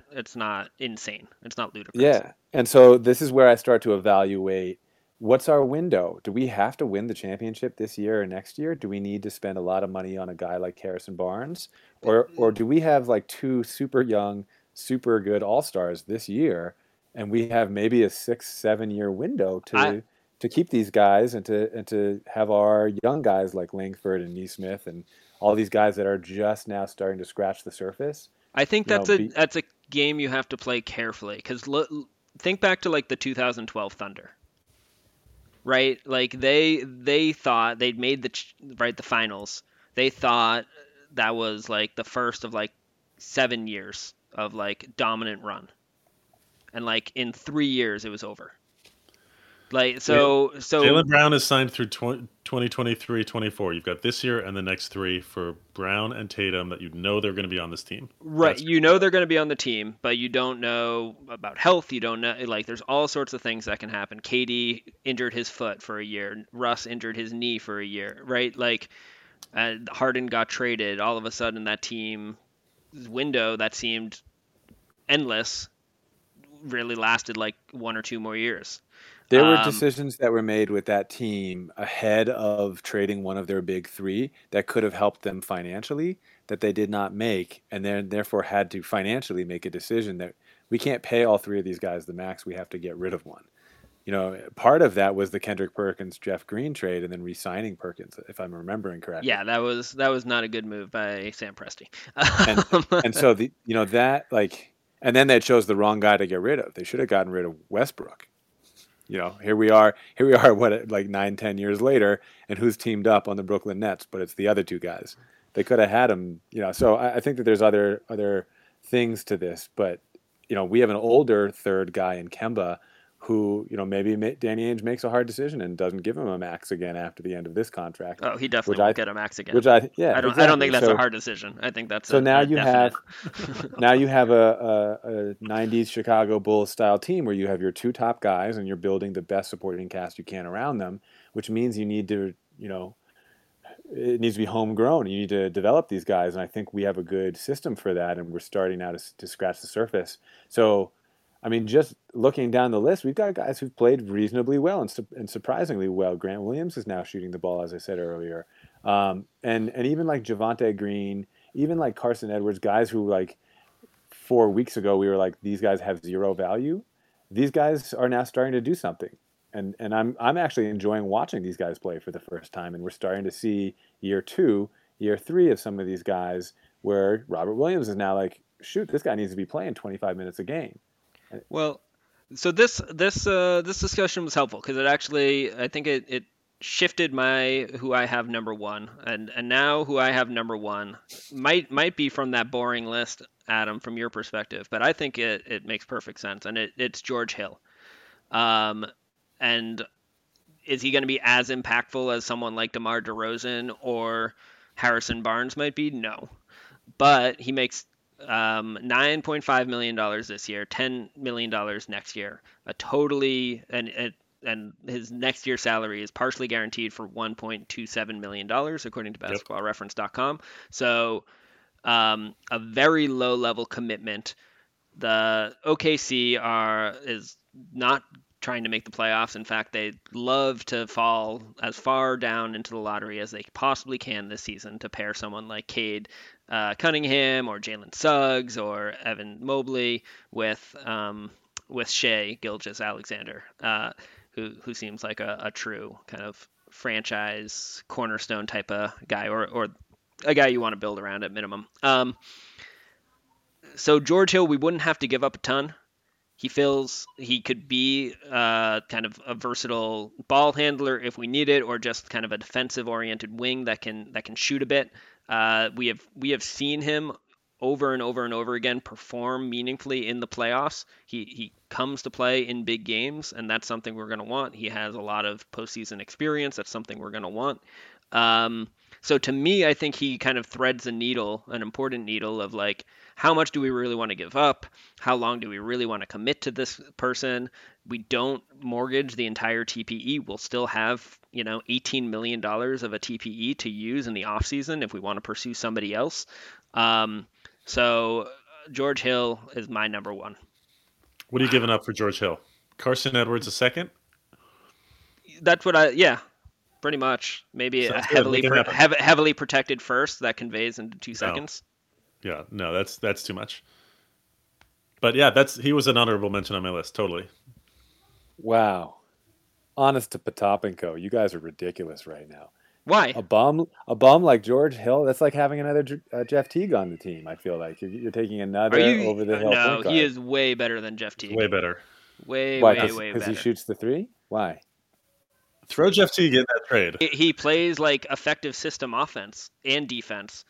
insane. It's not ludicrous. Yeah. And so this is where I start to evaluate, what's our window? Do we have to win the championship this year or next year? Do we need to spend a lot of money on a guy like Harrison Barnes? Or do we have 2 super young, super good all-stars this year, and we have maybe a 6-7 year window to keep these guys and to have our young guys like Langford and Nesmith and all these guys that are just now starting to scratch the surface. I think that's a game you have to play carefully, because think back to the 2012 Thunder, right? They thought they'd made the finals. They thought that was the first of 7 years of dominant run, and in 3 years it was over. So Jaylen Brown is signed through 2023-24. You've got this year and the next 3 for Brown and Tatum that they're going to be on this team. Right. That's they're going to be on the team, but you don't know about health. You don't know, there's all sorts of things that can happen. KD injured his foot for a year. Russ injured his knee for a year, right? Harden got traded. All of a sudden, that team's window that seemed endless really lasted like 1 or 2 more years. There were decisions that were made with that team ahead of trading one of their big three that could have helped them financially that they did not make, and then therefore had to financially make a decision that we can't pay all three of these guys the max. We have to get rid of one. You know, part of that was the Kendrick Perkins, Jeff Green trade, and then re-signing Perkins, if I'm remembering correctly. Yeah, that was not a good move by Sam Presti. and so the and then they chose the wrong guy to get rid of. They should have gotten rid of Westbrook. You know, here we are, what, like 9-10 years later, and who's teamed up on the Brooklyn Nets? But it's the other two guys. They could have had them, you know. So I think that there's other things to this, but you know, we have an older third guy in Kemba, who, you know, maybe Danny Ainge makes a hard decision and doesn't give him a max again after the end of this contract. Oh, he definitely won't get a max again. I don't think that's a hard decision. I think that's now you have a 90s Chicago Bulls style team where you have your two top guys and you're building the best supporting cast you can around them, which means you need to, you know, it needs to be homegrown. You need to develop these guys, and I think we have a good system for that, and we're starting now to scratch the surface. So, I mean, just looking down the list, we've got guys who've played reasonably well and surprisingly well. Grant Williams is now shooting the ball, as I said earlier. And even like Javonte Green, even like Carsen Edwards, guys who like 4 weeks ago we were like, these guys have zero value. These guys are now starting to do something. And I'm actually enjoying watching these guys play for the first time. And we're starting to see year 2, year 3 of some of these guys where Robert Williams is now like, shoot, this guy needs to be playing 25 minutes a game. Well, so this discussion was helpful because it actually, I think it shifted who I have number one, and now who I have number one might be from that boring list, Adam, from your perspective, but I think it makes perfect sense, and it's George Hill. And is he going to be as impactful as someone like DeMar DeRozan or Harrison Barnes might be? No, but he makes $9.5 million this year, $10 million next year, and his next year's salary is partially guaranteed for $1.27 million, according to basketballreference.com. So a very low level commitment. The OKC is not trying to make the playoffs. In fact, they love to fall as far down into the lottery as they possibly can this season to pair someone like Cade Cunningham or Jalen Suggs or Evan Mobley with Shai Gilgeous-Alexander, who seems like a true kind of franchise cornerstone type of guy, or a guy you want to build around at minimum. So George Hill, we wouldn't have to give up a ton. He feels he could be kind of a versatile ball handler if we need it, or just kind of a defensive-oriented wing that can shoot a bit. We have seen him over and over and over again perform meaningfully in the playoffs. He comes to play in big games, and that's something we're going to want. He has a lot of postseason experience. That's something we're going to want. So to me, I think he kind of threads a needle, an important needle of like, how much do we really want to give up? How long do we really want to commit to this person? We don't mortgage the entire TPE. We'll still have, you know, $18 million of a TPE to use in the offseason if we want to pursue somebody else. So George Hill is my number one. What are you giving up for George Hill? Carsen Edwards a second? That's what pretty much. Maybe a heavily protected first that conveys into 2 seconds. Yeah, no, that's too much. But yeah, he was an honorable mention on my list, totally. Wow, honest to Potapenko, you guys are ridiculous right now. Why? A bum like George Hill? That's like having another Jeff Teague on the team. I feel like you're taking another over the hill. No, he is way better than Jeff Teague. Way better. Why? Because he shoots the three. Why? Throw Jeff Teague in that trade. He plays like effective system offense and defense.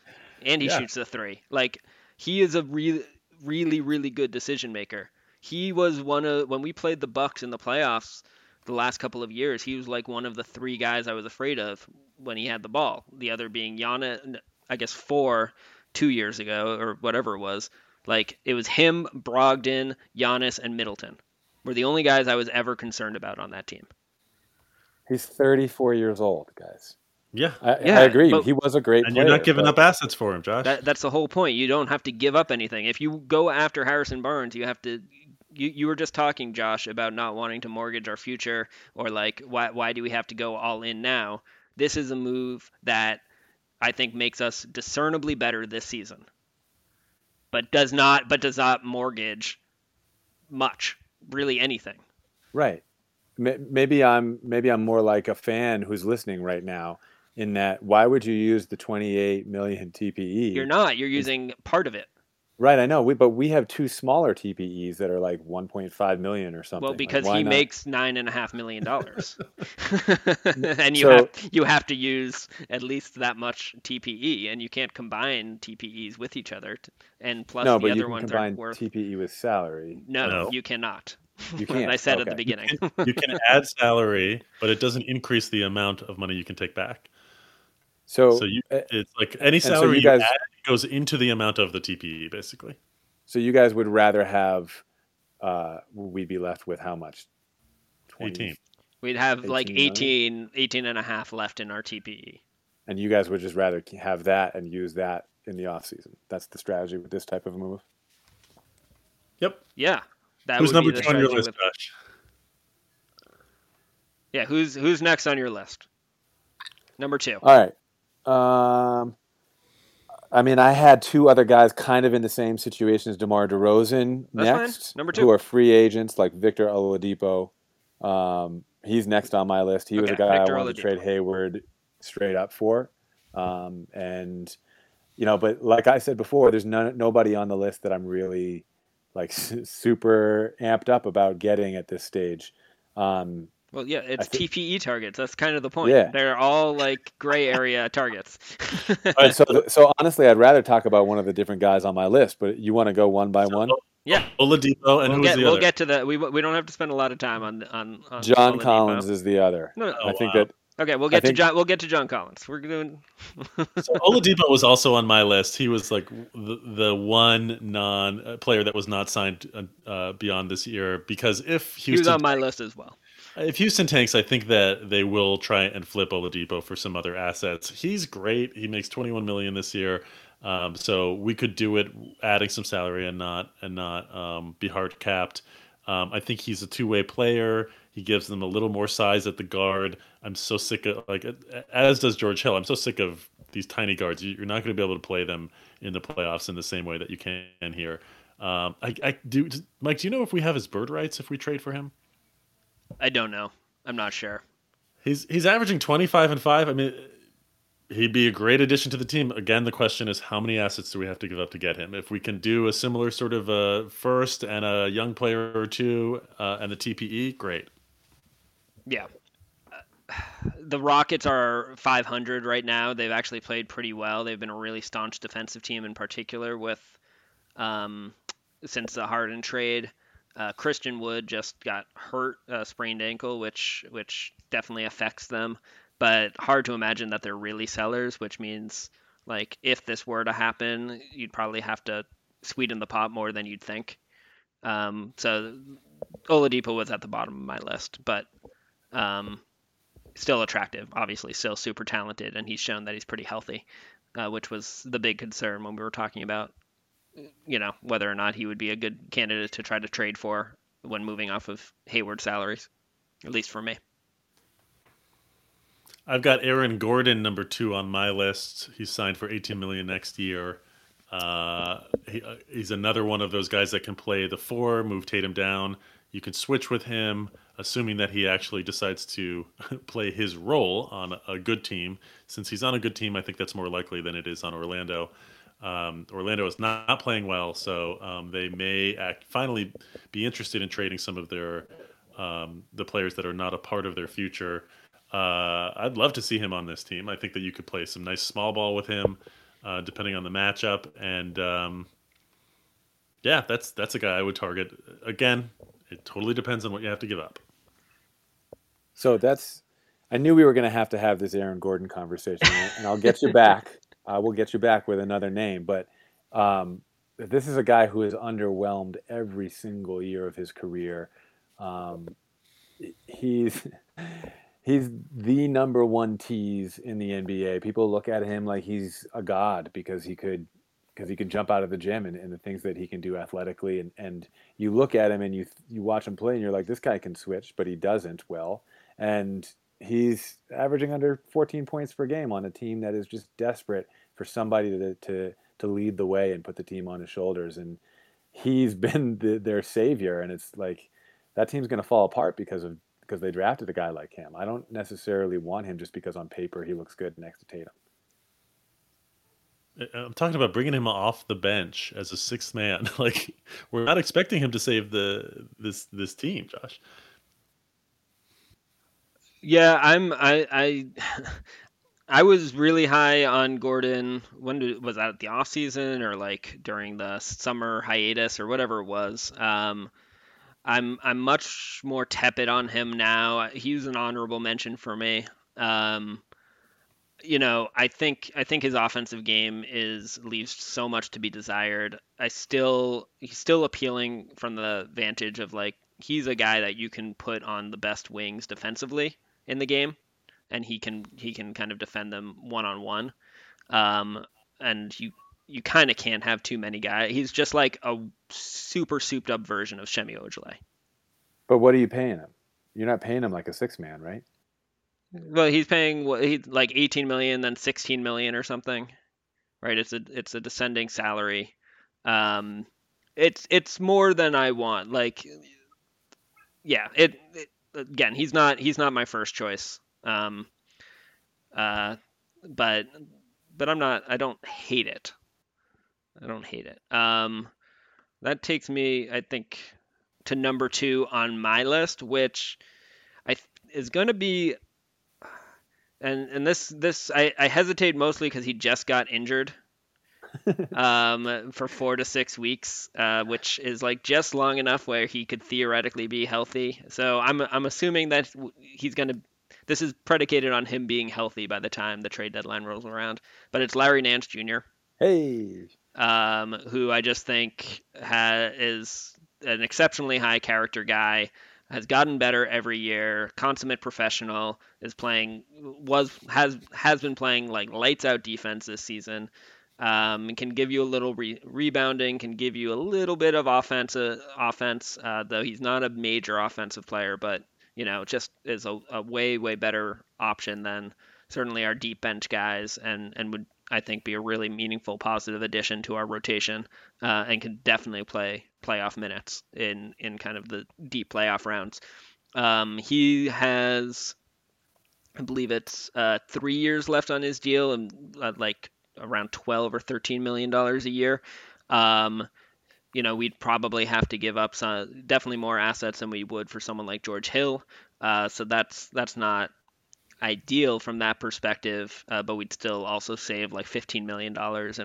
And he shoots the three. Like, he is a really, really good decision maker. He was when we played the Bucks in the playoffs the last couple of years, he was like one of the 3 guys I was afraid of when he had the ball. The other being Giannis, I guess 4, 2 years ago or whatever it was. Like, it was him, Brogdon, Giannis, and Middleton were the only guys I was ever concerned about on that team. He's 34 years old, guys. Yeah, I agree. He was a great player. And you're not giving up assets for him, Josh. That's the whole point. You don't have to give up anything. If you go after Harrison Barnes, you have to... You were just talking, Josh, about not wanting to mortgage our future or, like, why do we have to go all in now? This is a move that I think makes us discernibly better this season, but does not mortgage much, really anything. Right. Maybe I'm more like a fan who's listening right now in that why would you use the 28 million TPE? You're not. You're using part of it. Right, I know. But we have two smaller TPEs that are like 1.5 million or something. Well, because like, he makes $9.5 million, and you have to use at least that much TPE, and you can't combine TPEs with each other. And plus, no, the other ones aren't worth TPE with salary. No, you cannot. You can't. I said at the beginning. You can add salary, but it doesn't increase the amount of money you can take back. So it's like any salary you add goes into the amount of the TPE, basically. So you guys would rather have we'd be left with how much? 20? 18. We'd have 18 like 18 and a half left in our TPE. And you guys would just rather have that and use that in the offseason. That's the strategy with this type of move? Yep. Yeah. Who's number two on your list, Josh? Yeah, who's next on your list? Number two. All right. I mean, I had two other guys kind of in the same situation as DeMar DeRozan. That's next. Number two. Who are free agents like Victor Oladipo. He's next on my list. He was a guy I wanted to trade Hayward straight up for. And, you know, but like I said before, there's nobody on the list that I'm really like super amped up about getting at this stage. Well, yeah, it's TPE targets. That's kind of the point. Yeah. They're all like gray area targets. All right, so honestly, I'd rather talk about one of the different guys on my list, but you want to go one by one? Yeah. Oladipo and we'll get to that. We don't have to spend a lot of time on John Oladipo. Collins is the other. We'll get to John Collins. We're doing So Oladipo was also on my list. He was like the one non-player that was not signed beyond this year because he was on my list as well. If Houston tanks, I think that they will try and flip Oladipo for some other assets. He's great. He makes $21 million this year, so we could do it adding some salary and not be hard capped. I think he's a two-way player. He gives them a little more size at the guard. I'm so sick of as does George Hill. I'm so sick of these tiny guards. You're not going to be able to play them in the playoffs in the same way that you can here. Mike, do you know if we have his bird rights if we trade for him? I don't know. I'm not sure. He's averaging 25 and 5. I mean, he'd be a great addition to the team. Again, the question is how many assets do we have to give up to get him? If we can do a similar sort of a first and a young player or two and the TPE, great. Yeah. The Rockets are 500 right now. They've actually played pretty well. They've been a really staunch defensive team in particular with since the Harden trade. Christian Wood just got hurt, sprained ankle, which definitely affects them. But hard to imagine that they're really sellers, which means like if this were to happen, you'd probably have to sweeten the pot more than you'd think. So Oladipo was at the bottom of my list, but still attractive, obviously, still super talented, and he's shown that he's pretty healthy, which was the big concern when we were talking about whether or not he would be a good candidate to try to trade for when moving off of Hayward salaries, at least for me. I've got Aaron Gordon, number two on my list. He's signed for $18 million next year. He's another one of those guys that can play the four, move Tatum down. You can switch with him, assuming that he actually decides to play his role on a good team. Since he's on a good team, I think that's more likely than it is on Orlando. Orlando is not playing well, so they may finally be interested in trading some of their the players that are not a part of their future. I'd love to see him on this team. I think that you could play some nice small ball with him, depending on the matchup. And that's a guy I would target. Again, it totally depends on what you have to give up. So I knew we were going to have this Aaron Gordon conversation, and I'll get you back. We'll get you back with another name, but this is a guy who is underwhelmed every single year of his career. He's He's the number one tease in the NBA. People look at him like he's a god because he could jump out of the gym and the things that he can do athletically. And you look at him and you watch him play and you're like, this guy can switch, but he doesn't well. And he's averaging under 14 points per game on a team that is just desperate for somebody to lead the way and put the team on his shoulders. And he's been their savior. And it's like that team's going to fall apart because they drafted a guy like him. I don't necessarily want him just because on paper he looks good next to Tatum. I'm talking about bringing him off the bench as a sixth man. Like, we're not expecting him to save this team, Josh. Yeah, I was really high on Gordon. Was that the off season or like during the summer hiatus or whatever it was? I'm much more tepid on him now. He's an honorable mention for me. I think his offensive game leaves so much to be desired. He's still appealing from the vantage of like he's a guy that you can put on the best wings defensively in the game, and he can kind of defend them one-on-one. And you kind of can't have too many guys. He's just like a super souped up version of Semi Ojeleye. But what are you paying him? You're not paying him like a six man, right? Well, he's paying like $18 million, then $16 million or something, right? It's a descending salary. It's more than I want. Like, yeah, again, he's not my first choice. But I'm not. I don't hate it. That takes me, I think, to number two on my list, which is going to be. And this I hesitate mostly because he just got injured for 4 to 6 weeks, which is like just long enough where he could theoretically be healthy. So I'm assuming that this is predicated on him being healthy by the time the trade deadline rolls around. But it's Larry Nance Jr. Hey, who I just think is an exceptionally high character guy. Has gotten better every year. Consummate professional, has been playing like lights out defense this season. Can give you a little rebounding, can give you a little bit of offense. Though he's not a major offensive player, but just is a way, way better option than certainly our deep bench guys, and would I think be a really meaningful positive addition to our rotation, and can definitely play playoff minutes in kind of the deep playoff rounds. He has, I believe it's 3 years left on his deal and like around $12 or $13 million a year. We'd probably have to give up definitely more assets than we would for someone like George Hill. So that's not ideal from that perspective, but we'd still also save like $15 million in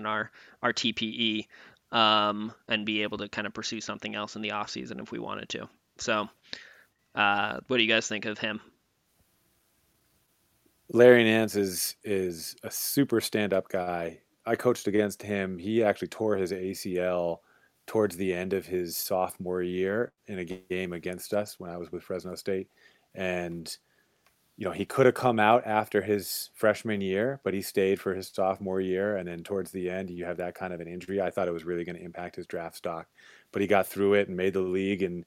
our TPE, and be able to kind of pursue something else in the offseason if we wanted to. So what do you guys think of him? Larry Nance is a super stand-up guy. I coached against him. He actually tore his ACL towards the end of his sophomore year in a game against us when I was with Fresno State. And he could have come out after his freshman year, but he stayed for his sophomore year. And then towards the end, you have that kind of an injury. I thought it was really going to impact his draft stock, but he got through it and made the league. And,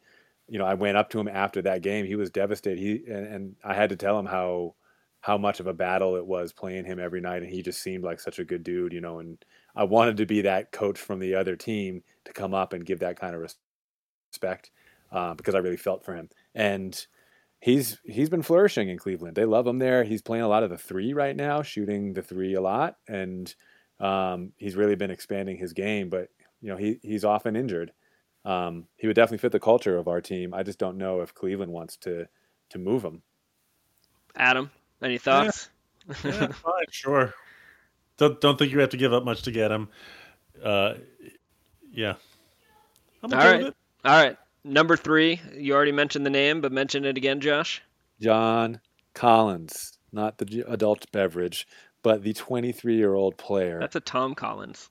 I went up to him after that game. He was devastated. And I had to tell him how much of a battle it was playing him every night. And he just seemed like such a good dude, and I wanted to be that coach from the other team to come up and give that kind of respect, because I really felt for him. And he's been flourishing in Cleveland. They love him there. He's playing a lot of the three right now, shooting the three a lot, and he's really been expanding his game. But he's often injured. He would definitely fit the culture of our team. I just don't know if Cleveland wants to move him. Adam, any thoughts? Yeah, fine, sure. Don't think you have to give up much to get him. Yeah. I'm okay with it. All right. Number three, you already mentioned the name, but mention it again, Josh. John Collins, not the adult beverage, but the 23-year-old player. That's a Tom Collins.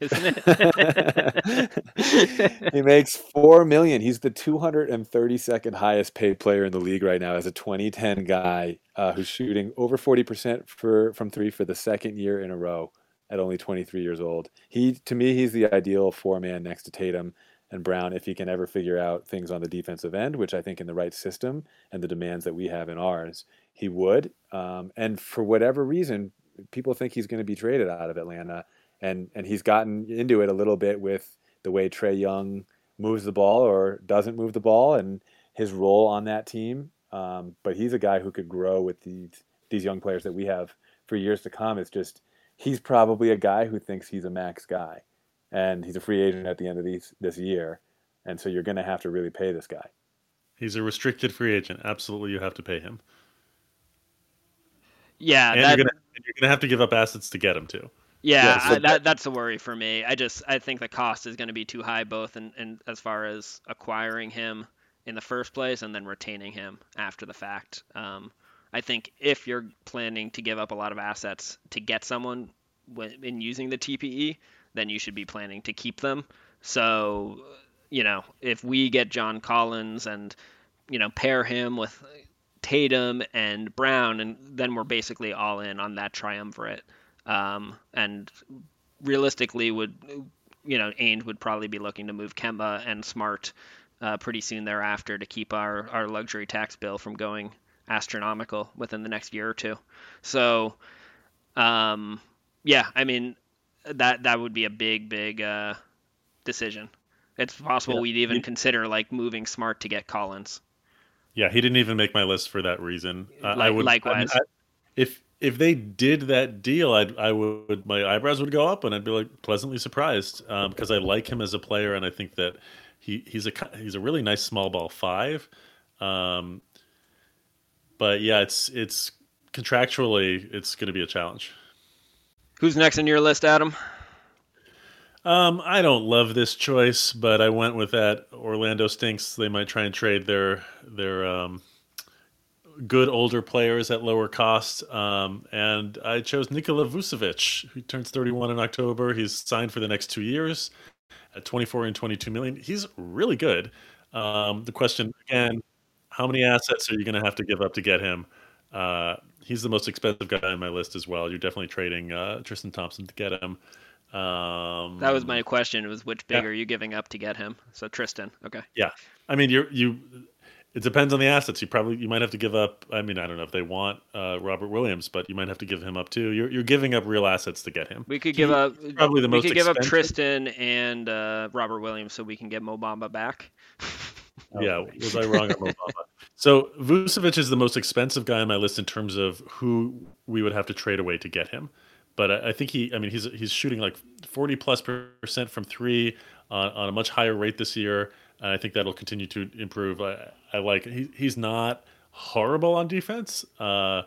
isn't it? He makes $4 million. He's the 232nd highest paid player in the league right now as a 2010 guy who's shooting over 40% from three for the second year in a row at only 23 years old. To me, he's the ideal four-man next to Tatum and Brown if he can ever figure out things on the defensive end, which I think in the right system and the demands that we have in ours, he would. And for whatever reason, people think he's going to be traded out of Atlanta. And he's gotten into it a little bit with the way Trae Young moves the ball or doesn't move the ball and his role on that team. But he's a guy who could grow with these young players that we have for years to come. It's just he's probably a guy who thinks he's a max guy. And he's a free agent at the end of this year. And so you're going to have to really pay this guy. He's a restricted free agent. Absolutely, you have to pay him. Yeah. And you're going to have to give up assets to get him, too. Yeah, yes. That's a worry for me. I think the cost is going to be too high, both in as far as acquiring him in the first place and then retaining him after the fact. I think if you're planning to give up a lot of assets to get someone in using the TPE, then you should be planning to keep them. So, if we get John Collins and, pair him with Tatum and Brown, and then we're basically all in on that triumvirate. And realistically Ainge would probably be looking to move Kemba and Smart pretty soon thereafter to keep our luxury tax bill from going astronomical within the next year or two. So, that would be a big decision. It's possible we'd even consider moving Smart to get Collins. Yeah, he didn't even make my list for that reason. Likewise. If they did that deal, my eyebrows would go up and I'd be pleasantly surprised because I like him as a player and I think that he's a really nice small ball five. But yeah, it's contractually it's going to be a challenge. Who's next on your list, Adam? I don't love this choice, but I went with that. Orlando stinks. They might try and trade their good older players at lower cost. And I chose Nikola Vucevic, who turns 31 in October. He's signed for the next 2 years at $24 and $22 million. He's really good. The question again, how many assets are you going to have to give up to get him? He's the most expensive guy on my list as well. You're definitely trading Tristan Thompson to get him. That was my question. It was which big are you giving up to get him? So Tristan. Okay. Yeah. I mean, it depends on the assets. You might have to give up. I mean, I don't know if they want Robert Williams, but you might have to give him up too. You're giving up real assets to get him. We could give up Tristan and Robert Williams so we can get Mo Bamba back. Yeah, was I wrong on Mo Bamba? So Vucevic is the most expensive guy on my list in terms of who we would have to trade away to get him. But I think he's shooting 40+% from three on a much higher rate this year. And I think that'll continue to improve. I like he's not horrible on defense. Not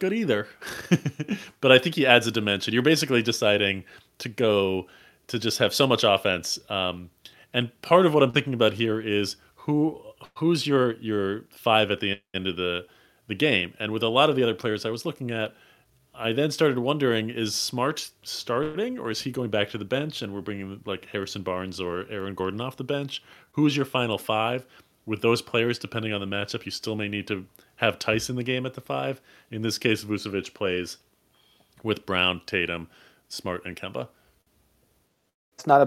good either. But I think he adds a dimension. You're basically deciding to go to just have so much offense. And part of what I'm thinking about here is who's your five at the end of the game. And with a lot of the other players I was looking at, I then started wondering, is Smart starting or is he going back to the bench and we're bringing Harrison Barnes or Aaron Gordon off the bench? Who's your final five? With those players, depending on the matchup, you still may need to have Theis in the game at the five. In this case, Vucevic plays with Brown, Tatum, Smart, and Kemba. That's not a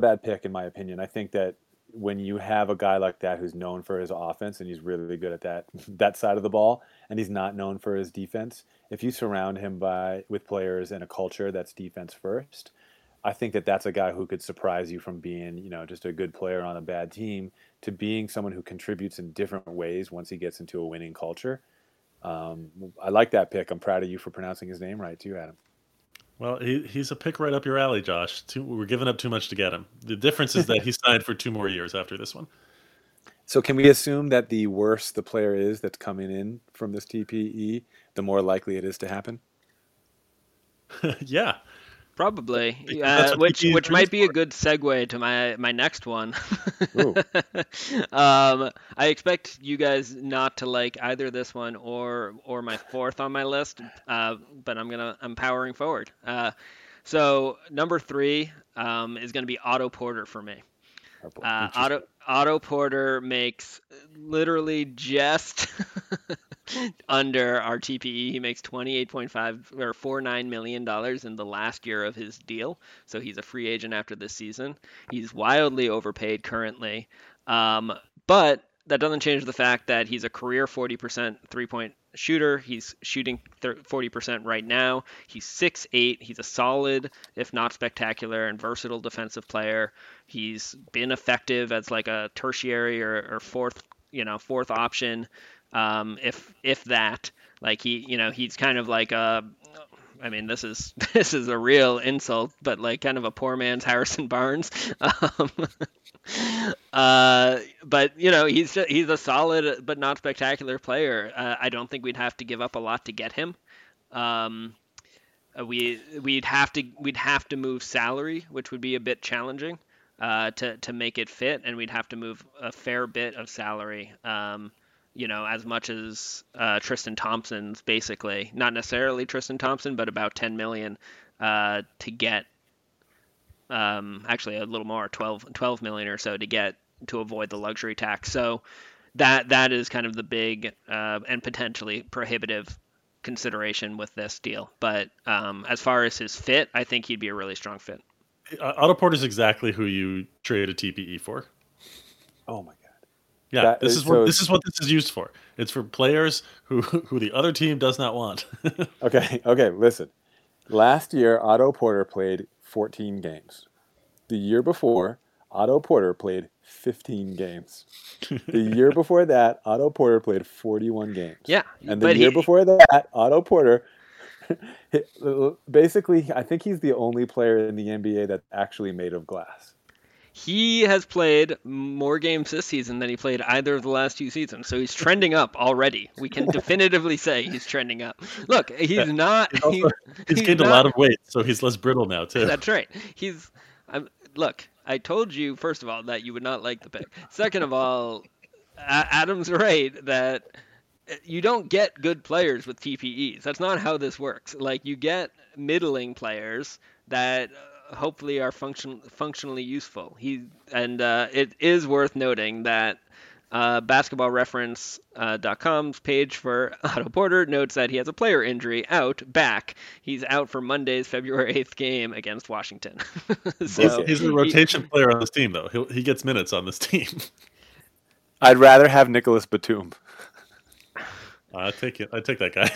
bad pick, in my opinion. I think that when you have a guy like that who's known for his offense and he's really good at that side of the ball and he's not known for his defense, if you surround him with players and a culture that's defense first, I think that that's a guy who could surprise you from being, just a good player on a bad team to being someone who contributes in different ways once he gets into a winning culture. I like that pick. I'm proud of you for pronouncing his name right too, Adam. Well, he's a pick right up your alley, Josh. We're giving up too much to get him. The difference is that he signed for 2 more years after this one. So can we assume that the worse the player is that's coming in from this TPE, the more likely it is to happen? Yeah. Probably. Which might be a good segue to my next one. I expect you guys not to like either this one or my fourth on my list, but I'm powering forward. So number three is going to be Otto Porter for me. Otto Porter makes literally just under our TPE. He makes $28.5 or $49 million in the last year of his deal. So he's a free agent after this season. He's wildly overpaid currently. But that doesn't change the fact that he's a career 40% three-point shooter. He's shooting 40% right now. He's 6'8". He's a solid, if not spectacular, and versatile defensive player. He's been effective as like a tertiary or fourth option, if that. Like he's kind of like a. I mean, this is a real insult, but like kind of a poor man's Harrison Barnes. But he's a solid but not spectacular player. I don't think we'd have to give up a lot to get him. We'd have to move salary, which would be a bit challenging to make it fit, and we'd have to move a fair bit of salary. As much as Tristan Thompson's, basically, not necessarily Tristan Thompson, but about $10 million to get. Actually, a little more, $12 million or so to avoid the luxury tax. So that is kind of the big and potentially prohibitive consideration with this deal. But as far as his fit, I think he'd be a really strong fit. Otto Porter is exactly who you trade a TPE for. Oh my God. Yeah, this is what this is used for. It's for players who the other team does not want. Okay, listen. Last year, Otto Porter played 14 games. The year before, Otto Porter played 15 games. The year before that, Otto Porter played 41 games. Yeah, and the year before that, Otto Porter basically, I think he's the only player in the NBA that's actually made of glass. He has played more games this season than he played either of the last two seasons. So he's trending up already. We can definitively say he's trending up. Look, he's not. He's gained a lot of weight, so he's less brittle now, too. That's right. Look, I told you, first of all, that you would not like the pick. Second of all, Adam's right that you don't get good players with TPEs. That's not how this works. Like, you get middling players that hopefully are functionally useful. It is worth noting that basketballreference.com's page for Otto Porter notes that he has a player injury he's out for Monday's February 8th game against Washington. So he's a rotation player on this team, though. He gets minutes on this team. I'd rather have Nicholas Batum. I take that guy.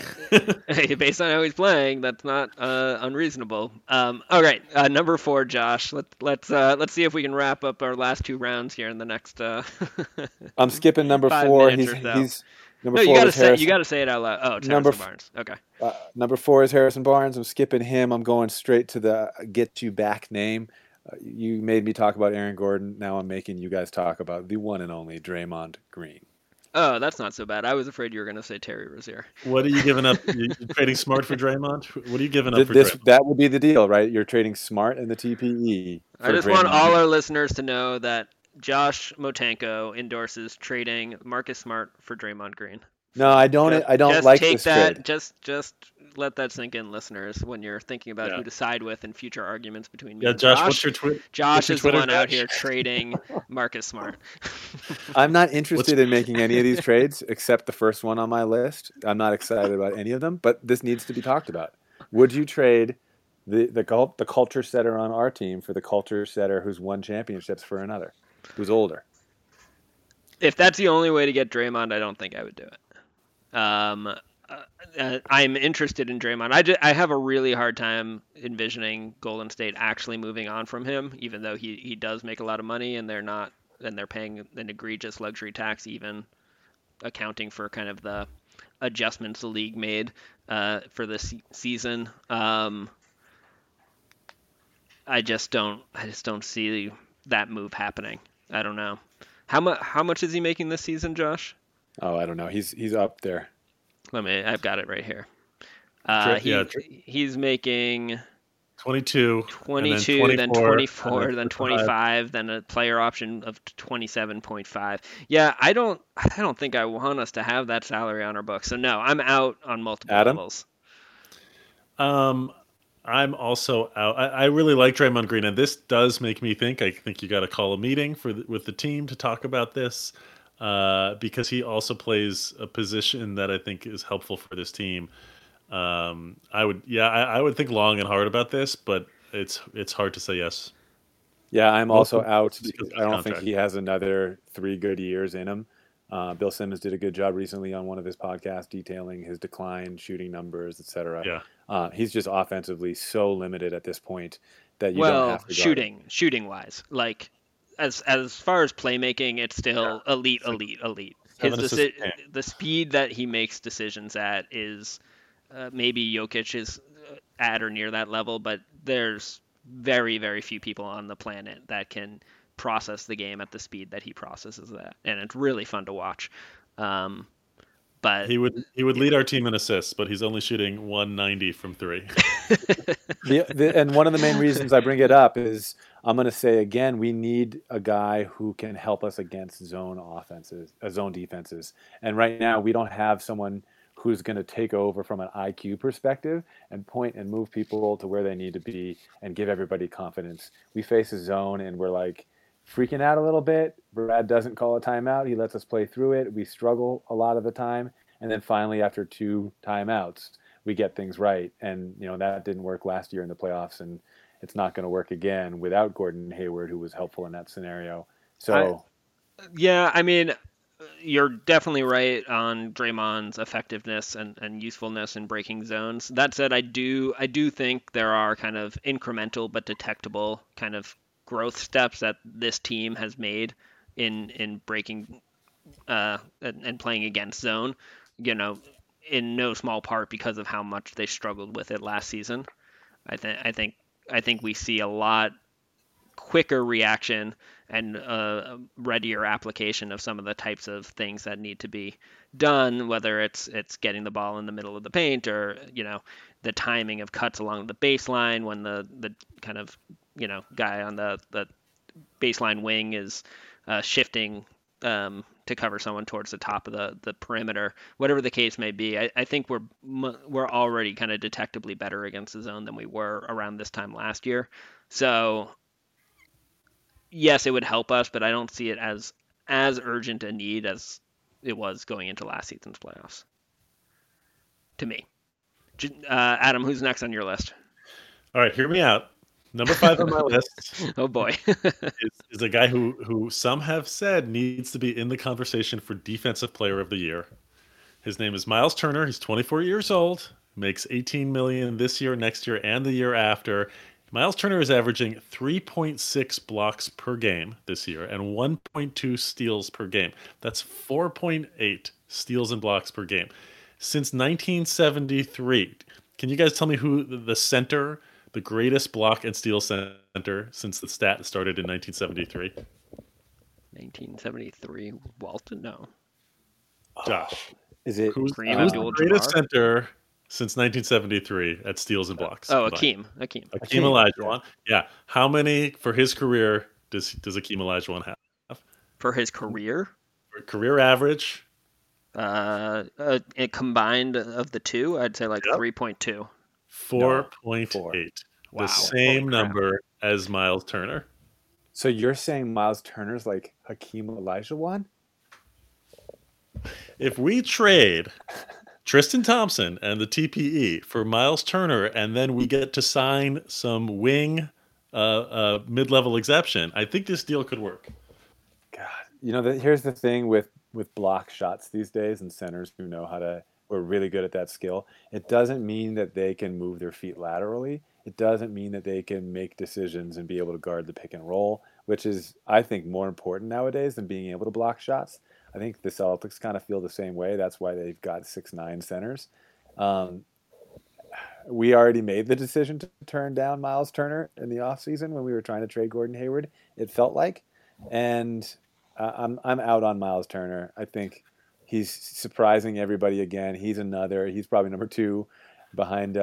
Hey, based on how he's playing, that's not unreasonable. All right, number four, Josh. Let's see if we can wrap up our last two rounds here in the next. I'm skipping number 4. He's number 4. You got to say it out loud. Oh, it's Harrison Barnes. Okay. Number 4 is Harrison Barnes. I'm skipping him. I'm going straight to the get you back name. You made me talk about Aaron Gordon. Now I'm making you guys talk about the one and only Draymond Green. Oh, that's not so bad. I was afraid you were going to say Terry Rozier. What are you giving up? You're trading Smart for Draymond? What are you giving up for Draymond? That would be the deal, right? You're trading Smart and the TPE. I just want all our listeners to know that Josh Motenko endorses trading Marcus Smart for Draymond Green. No, I don't. I don't like this trade. Just let that sink in, listeners, when you're thinking about who to side with in future arguments between me and Josh. What's your Josh is the one out here trading Marcus Smart. I'm not interested in making any of these trades except the first one on my list. I'm not excited about any of them, but this needs to be talked about. Would you trade the culture setter on our team for the culture setter who's won championships for another, who's older? If that's the only way to get Draymond, I don't think I would do it. I'm interested in Draymond. I have a really hard time envisioning Golden State actually moving on from him, even though he does make a lot of money and they're paying an egregious luxury tax, even accounting for kind of the adjustments the league made for this season. I just don't see that move happening. I don't know. How much is he making this season, Josh? Oh, I don't know. He's up there. I've got it right here. He's making 22, then 24, then 25, then a player option of 27.5. Yeah, I don't think I want us to have that salary on our books. So no, I'm out on multiple levels. I'm also out. I really like Draymond Green, and this does make me think. I think you got to call a meeting with the team to talk about this, because he also plays a position that I think is helpful for this team. I would think long and hard about this, but it's hard to say yes. Yeah, I'm also out. I don't think he has another 3 good years in him. Bill Simmons did a good job recently on one of his podcasts detailing his decline, shooting numbers, etc. Yeah. He's just offensively so limited at this point that you don't have to shooting-wise. Like, as far as playmaking, it's still elite. The speed that he makes decisions at is maybe Jokic is at or near that level, but there's very, very few people on the planet that can process the game at the speed that he processes that, and it's really fun to watch. But he would lead our team in assists, but he's only shooting 190 from 3. And one of the main reasons I bring it up is I'm going to say again, we need a guy who can help us against zone defenses, and right now we don't have someone who's going to take over from an IQ perspective and point and move people to where they need to be and give everybody confidence. We face a zone and we're like freaking out a little bit. Brad doesn't call a timeout. He lets us play through it. We struggle a lot of the time. And then finally, after 2 timeouts, we get things right. And, you know, that didn't work last year in the playoffs, and it's not going to work again without Gordon Hayward, who was helpful in that scenario. So, you're definitely right on Draymond's effectiveness and usefulness in breaking zones. That said, I do think there are kind of incremental but detectable kind of growth steps that this team has made in breaking and playing against zone, you know, in no small part because of how much they struggled with it last season. I think we see a lot quicker reaction and a readier application of some of the types of things that need to be done, whether it's getting the ball in the middle of the paint or, you know, the timing of cuts along the baseline when the kind of, you know, guy on the baseline wing is shifting to cover someone towards the top of the perimeter, whatever the case may be. I think we're already kind of detectably better against the zone than we were around this time last year. So yes, it would help us, but I don't see it as urgent a need as it was going into last season's playoffs. To me. Adam, who's next on your list? All right, hear me out. Number 5 on my list. Oh, boy. is a guy who some have said needs to be in the conversation for Defensive Player of the Year. His name is Myles Turner. He's 24 years old, makes $18 million this year, next year, and the year after. Myles Turner is averaging 3.6 blocks per game this year and 1.2 steals per game. That's 4.8 steals and blocks per game. Since 1973, can you guys tell me who the center, the greatest block and steal center since the stat started in 1973? 1973, Walton? No. Josh. Is it Kareem Abdul-Jabbar? Greatest center since 1973 at steals and blocks. Oh, Akeem Olajuwon. Yeah. How many for his career does Akeem Olajuwon have? For his career? For career average? It combined of the two, I'd say 3.2. 4.8. Wow. The same number as Myles Turner. So you're saying Myles Turner's like Akeem Olajuwon? If we trade Tristan Thompson and the TPE for Myles Turner, and then we get to sign some wing mid-level exception, I think this deal could work. God, you know, here's the thing with block shots these days, and centers who know how to, we're really good at that skill. It doesn't mean that they can move their feet laterally. It doesn't mean that they can make decisions and be able to guard the pick and roll, which is, I think, more important nowadays than being able to block shots. I think the Celtics kind of feel the same way. That's why they've got 6'9" centers. We already made the decision to turn down Myles Turner in the offseason when we were trying to trade Gordon Hayward, it felt like. And I'm out on Myles Turner. I think he's surprising everybody again. He's probably number 2 behind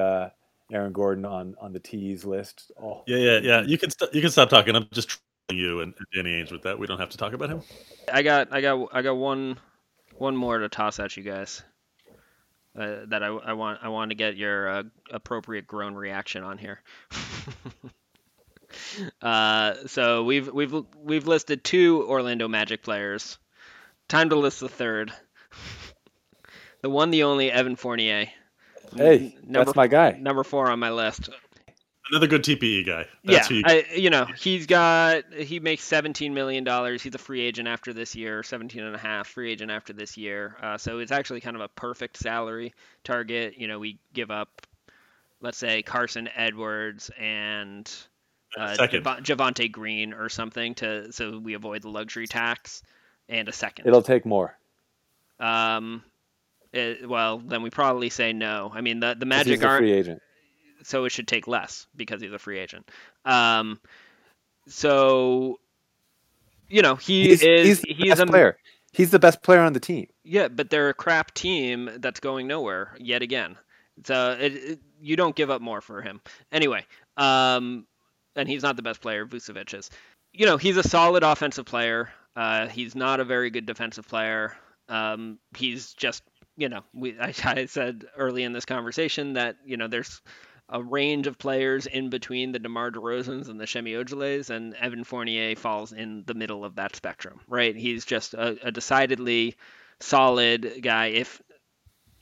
Aaron Gordon on the tees list. Oh. Yeah. You can stop talking. I'm just you and Danny Ainge with that. We don't have to talk about him. I got one more to toss at you guys. that I want to get your appropriate groan reaction on here. So we've listed two Orlando Magic players. Time to list the third. The one, the only, Evan Fournier. Hey, that's my guy. Number 4 on my list. Another good TPE guy. That's yeah, he makes $17 million. He's a free agent after this year, 17 and a half free agent after this year. So it's actually kind of a perfect salary target. You know, we give up, let's say, Carsen Edwards and Javonte Green or something so we avoid the luxury tax and a second. It'll take more. Well, then we probably say no. I mean, the Magic aren't free agent. So it should take less because he's a free agent. So, you know, he's the best player. He's the best player on the team. Yeah, but they're a crap team that's going nowhere yet again. So you don't give up more for him. Anyway, and he's not the best player. Vucevic is. You know, he's a solid offensive player. He's not a very good defensive player. He's just, you know, I said early in this conversation that, you know, there's a range of players in between the DeMar DeRozans and the Shemi Ojeleyes, and Evan Fournier falls in the middle of that spectrum, right? He's just a decidedly solid guy.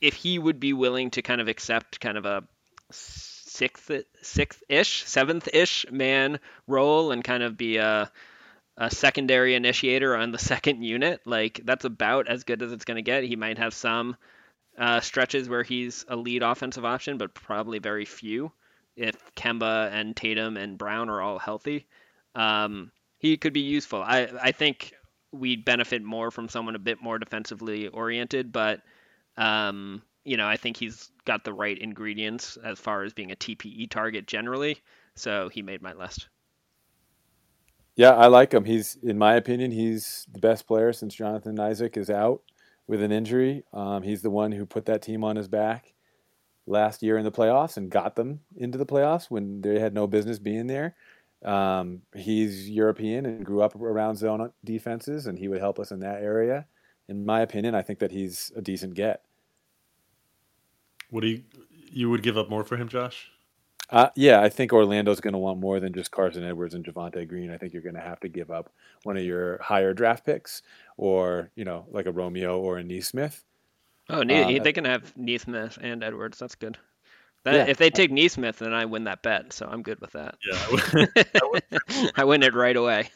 If he would be willing to kind of accept kind of a seventh-ish man role and kind of be a secondary initiator on the second unit, like that's about as good as it's going to get. He might have some stretches where he's a lead offensive option, but probably very few. If Kemba and Tatum and Brown are all healthy, he could be useful. I think we'd benefit more from someone a bit more defensively oriented, but you know, I think he's got the right ingredients as far as being a TPE target generally. So he made my list. Yeah, I like him. He's, in my opinion, he's the best player since Jonathan Isaac is out with an injury. He's the one who put that team on his back last year in the playoffs and got them into the playoffs when they had no business being there. He's European and grew up around zone defenses, and he would help us in that area. In my opinion, I think that he's a decent get. You would give up more for him, Josh? Yeah, I think Orlando's going to want more than just Carsen Edwards and Javonte Green. I think you're going to have to give up one of your higher draft picks, or, you know, like a Romeo or a Nesmith. Oh, they can have Nesmith and Edwards. That's good. If they take Nesmith, then I win that bet, so I'm good with that. Yeah, I win it right away.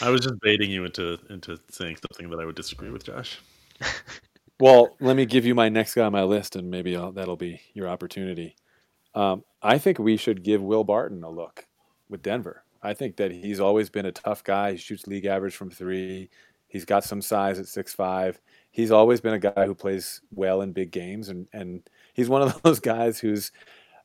I was just baiting you into saying something that I would disagree with, Josh. Well, let me give you my next guy on my list, and maybe that'll be your opportunity. I think we should give Will Barton a look with Denver. I think that he's always been a tough guy. He shoots league average from 3. He's got some size at 6'5". He's always been a guy who plays well in big games, and he's one of those guys who's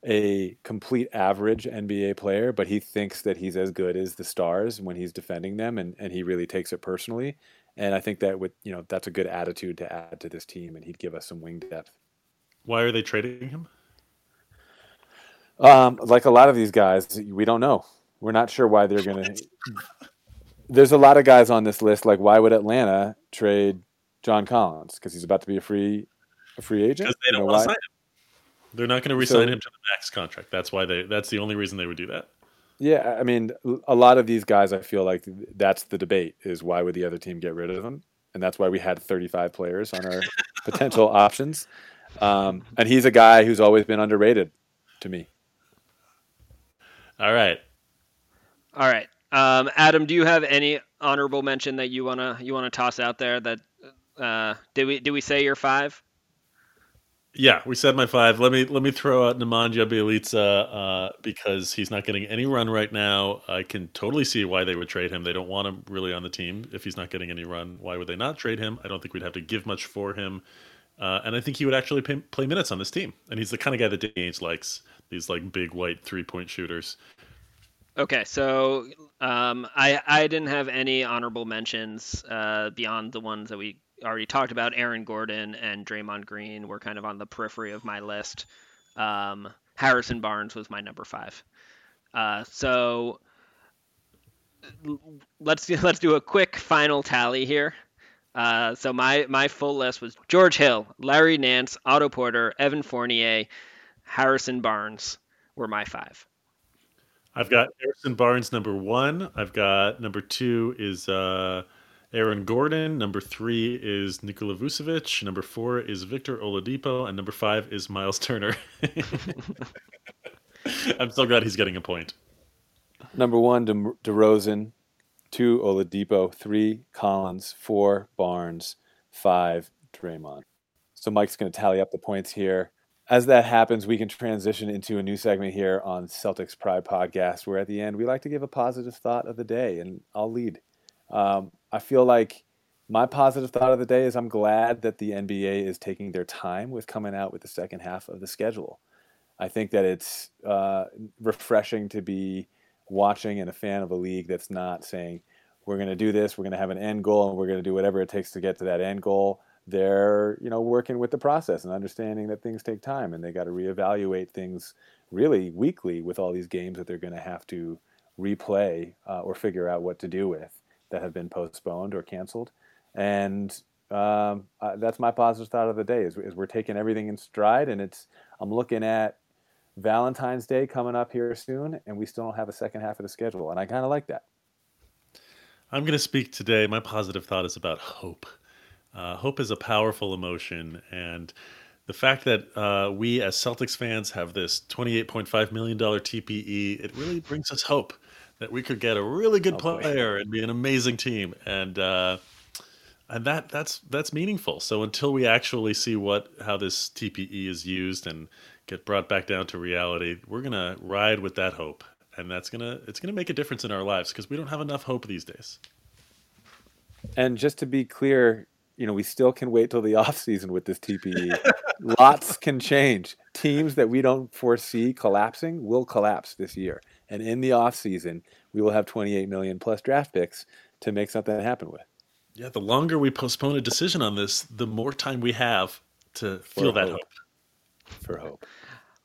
a complete average NBA player, but he thinks that he's as good as the stars when he's defending them, and he really takes it personally. And I think that that's a good attitude to add to this team, and he'd give us some wing depth. Why are they trading him? Like a lot of these guys, we don't know. We're not sure why they're going to. There's a lot of guys on this list. Like, why would Atlanta trade John Collins? Because he's about to be a free agent. Because they don't want to sign him. They're not going to re-sign him to the max contract. That's why that's the only reason they would do that. Yeah, I mean, a lot of these guys, I feel like that's the debate, is why would the other team get rid of them? And that's why we had 35 players on our potential options. And he's a guy who's always been underrated to me. All right. Adam, do you have any honorable mention that you wanna toss out there? That did we say your 5? Yeah, we said my 5. Let me throw out Nemanja Bjelica because he's not getting any run right now. I can totally see why they would trade him. They don't want him really on the team if he's not getting any run. Why would they not trade him? I don't think we'd have to give much for him, and I think he would actually play minutes on this team. And he's the kind of guy that Danny Ainge likes. These like big white 3-point shooters. Okay, so I didn't have any honorable mentions beyond the ones that we already talked about. Aaron Gordon and Draymond Green were kind of on the periphery of my list. Harrison Barnes was my number 5. So let's do a quick final tally here. So my full list was George Hill, Larry Nance, Otto Porter, Evan Fournier, Harrison Barnes were my five. I've got Harrison Barnes number 1. I've got number 2 is Aaron Gordon. Number 3 is Nikola Vucevic. Number 4 is Victor Oladipo, and number 5 is Myles Turner. I'm so glad he's getting a point. Number 1, DeRozan. 2, Oladipo. 3, Collins. 4, Barnes. 5, Draymond. So Mike's going to tally up the points here. As that happens, we can transition into a new segment here on Celtics Pride Podcast, where at the end we like to give a positive thought of the day, and I'll lead. I feel like my positive thought of the day is I'm glad that the NBA is taking their time with coming out with the second half of the schedule. I think that it's refreshing to be watching and a fan of a league that's not saying, we're going to do this, we're going to have an end goal, and we're going to do whatever it takes to get to that end goal. They're, working with the process and understanding that things take time, and they got to reevaluate things really weekly with all these games that they're going to have to replay or figure out what to do with that have been postponed or canceled. And that's my positive thought of the day is we're taking everything in stride, and I'm looking at Valentine's Day coming up here soon, and we still don't have a second half of the schedule, and I kind of like that. I'm going to speak today. My positive thought is about hope. Hope is a powerful emotion, and the fact that we as Celtics fans have this $28.5 million TPE, it really brings us hope that we could get a really good player and be an amazing team, and that's meaningful. So until we actually see how this TPE is used and get brought back down to reality, we're gonna ride with that hope, and it's gonna make a difference in our lives because we don't have enough hope these days. And just to be clear, we still can wait till the off season with this TPE. Lots can change. Teams that we don't foresee collapsing will collapse this year. And in the off season, we will have 28 million plus draft picks to make something happen with. Yeah. The longer we postpone a decision on this, the more time we have to feel that hope. For hope.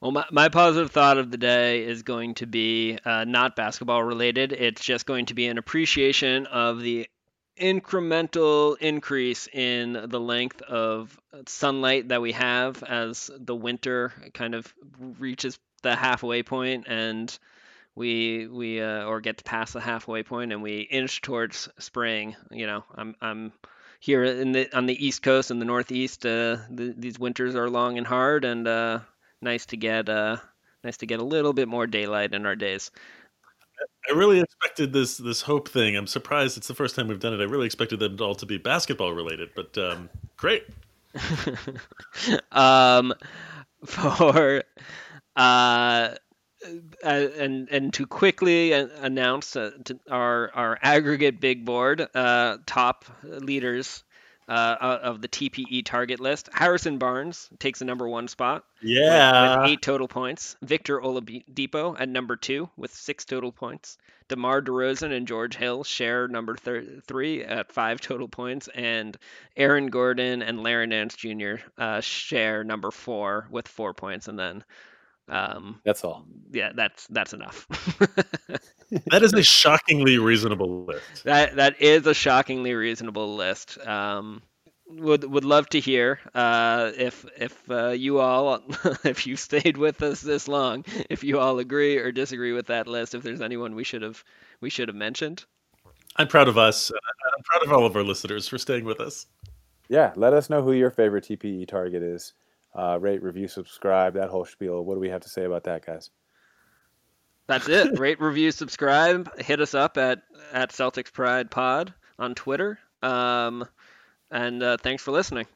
Well, my positive thought of the day is going to be not basketball related. It's just going to be an appreciation of the incremental increase in the length of sunlight that we have as the winter kind of reaches the halfway point, and we get past the halfway point, and we inch towards spring. I'm here on the East Coast and the Northeast. These winters are long and hard, and nice to get a little bit more daylight in our days. I really expected this hope thing. I'm surprised it's the first time we've done it. I really expected them all to be basketball related, but great. And to quickly announce our aggregate big board top leaders of the TPE target list. Harrison Barnes takes the number 1 spot. Yeah. With 8 total points. Victor Oladipo at number 2 with 6 total points. DeMar DeRozan and George Hill share number 3 at 5 total points. And Aaron Gordon and Larry Nance Jr. Share number 4 with 4 points. And then that's all. Yeah, that's enough. That is a shockingly reasonable list. That is a shockingly reasonable list. Would love to hear if you all if you stayed with us this long, if you all agree or disagree with that list, if there's anyone we should have mentioned. I'm proud of us. I'm proud of all of our listeners for staying with us. Yeah, let us know who your favorite TPE target is. Rate, review, subscribe, that whole spiel. What do we have to say about that, guys? That's it. Rate, review, subscribe. Hit us up at Celtics Pride Pod on Twitter. And thanks for listening.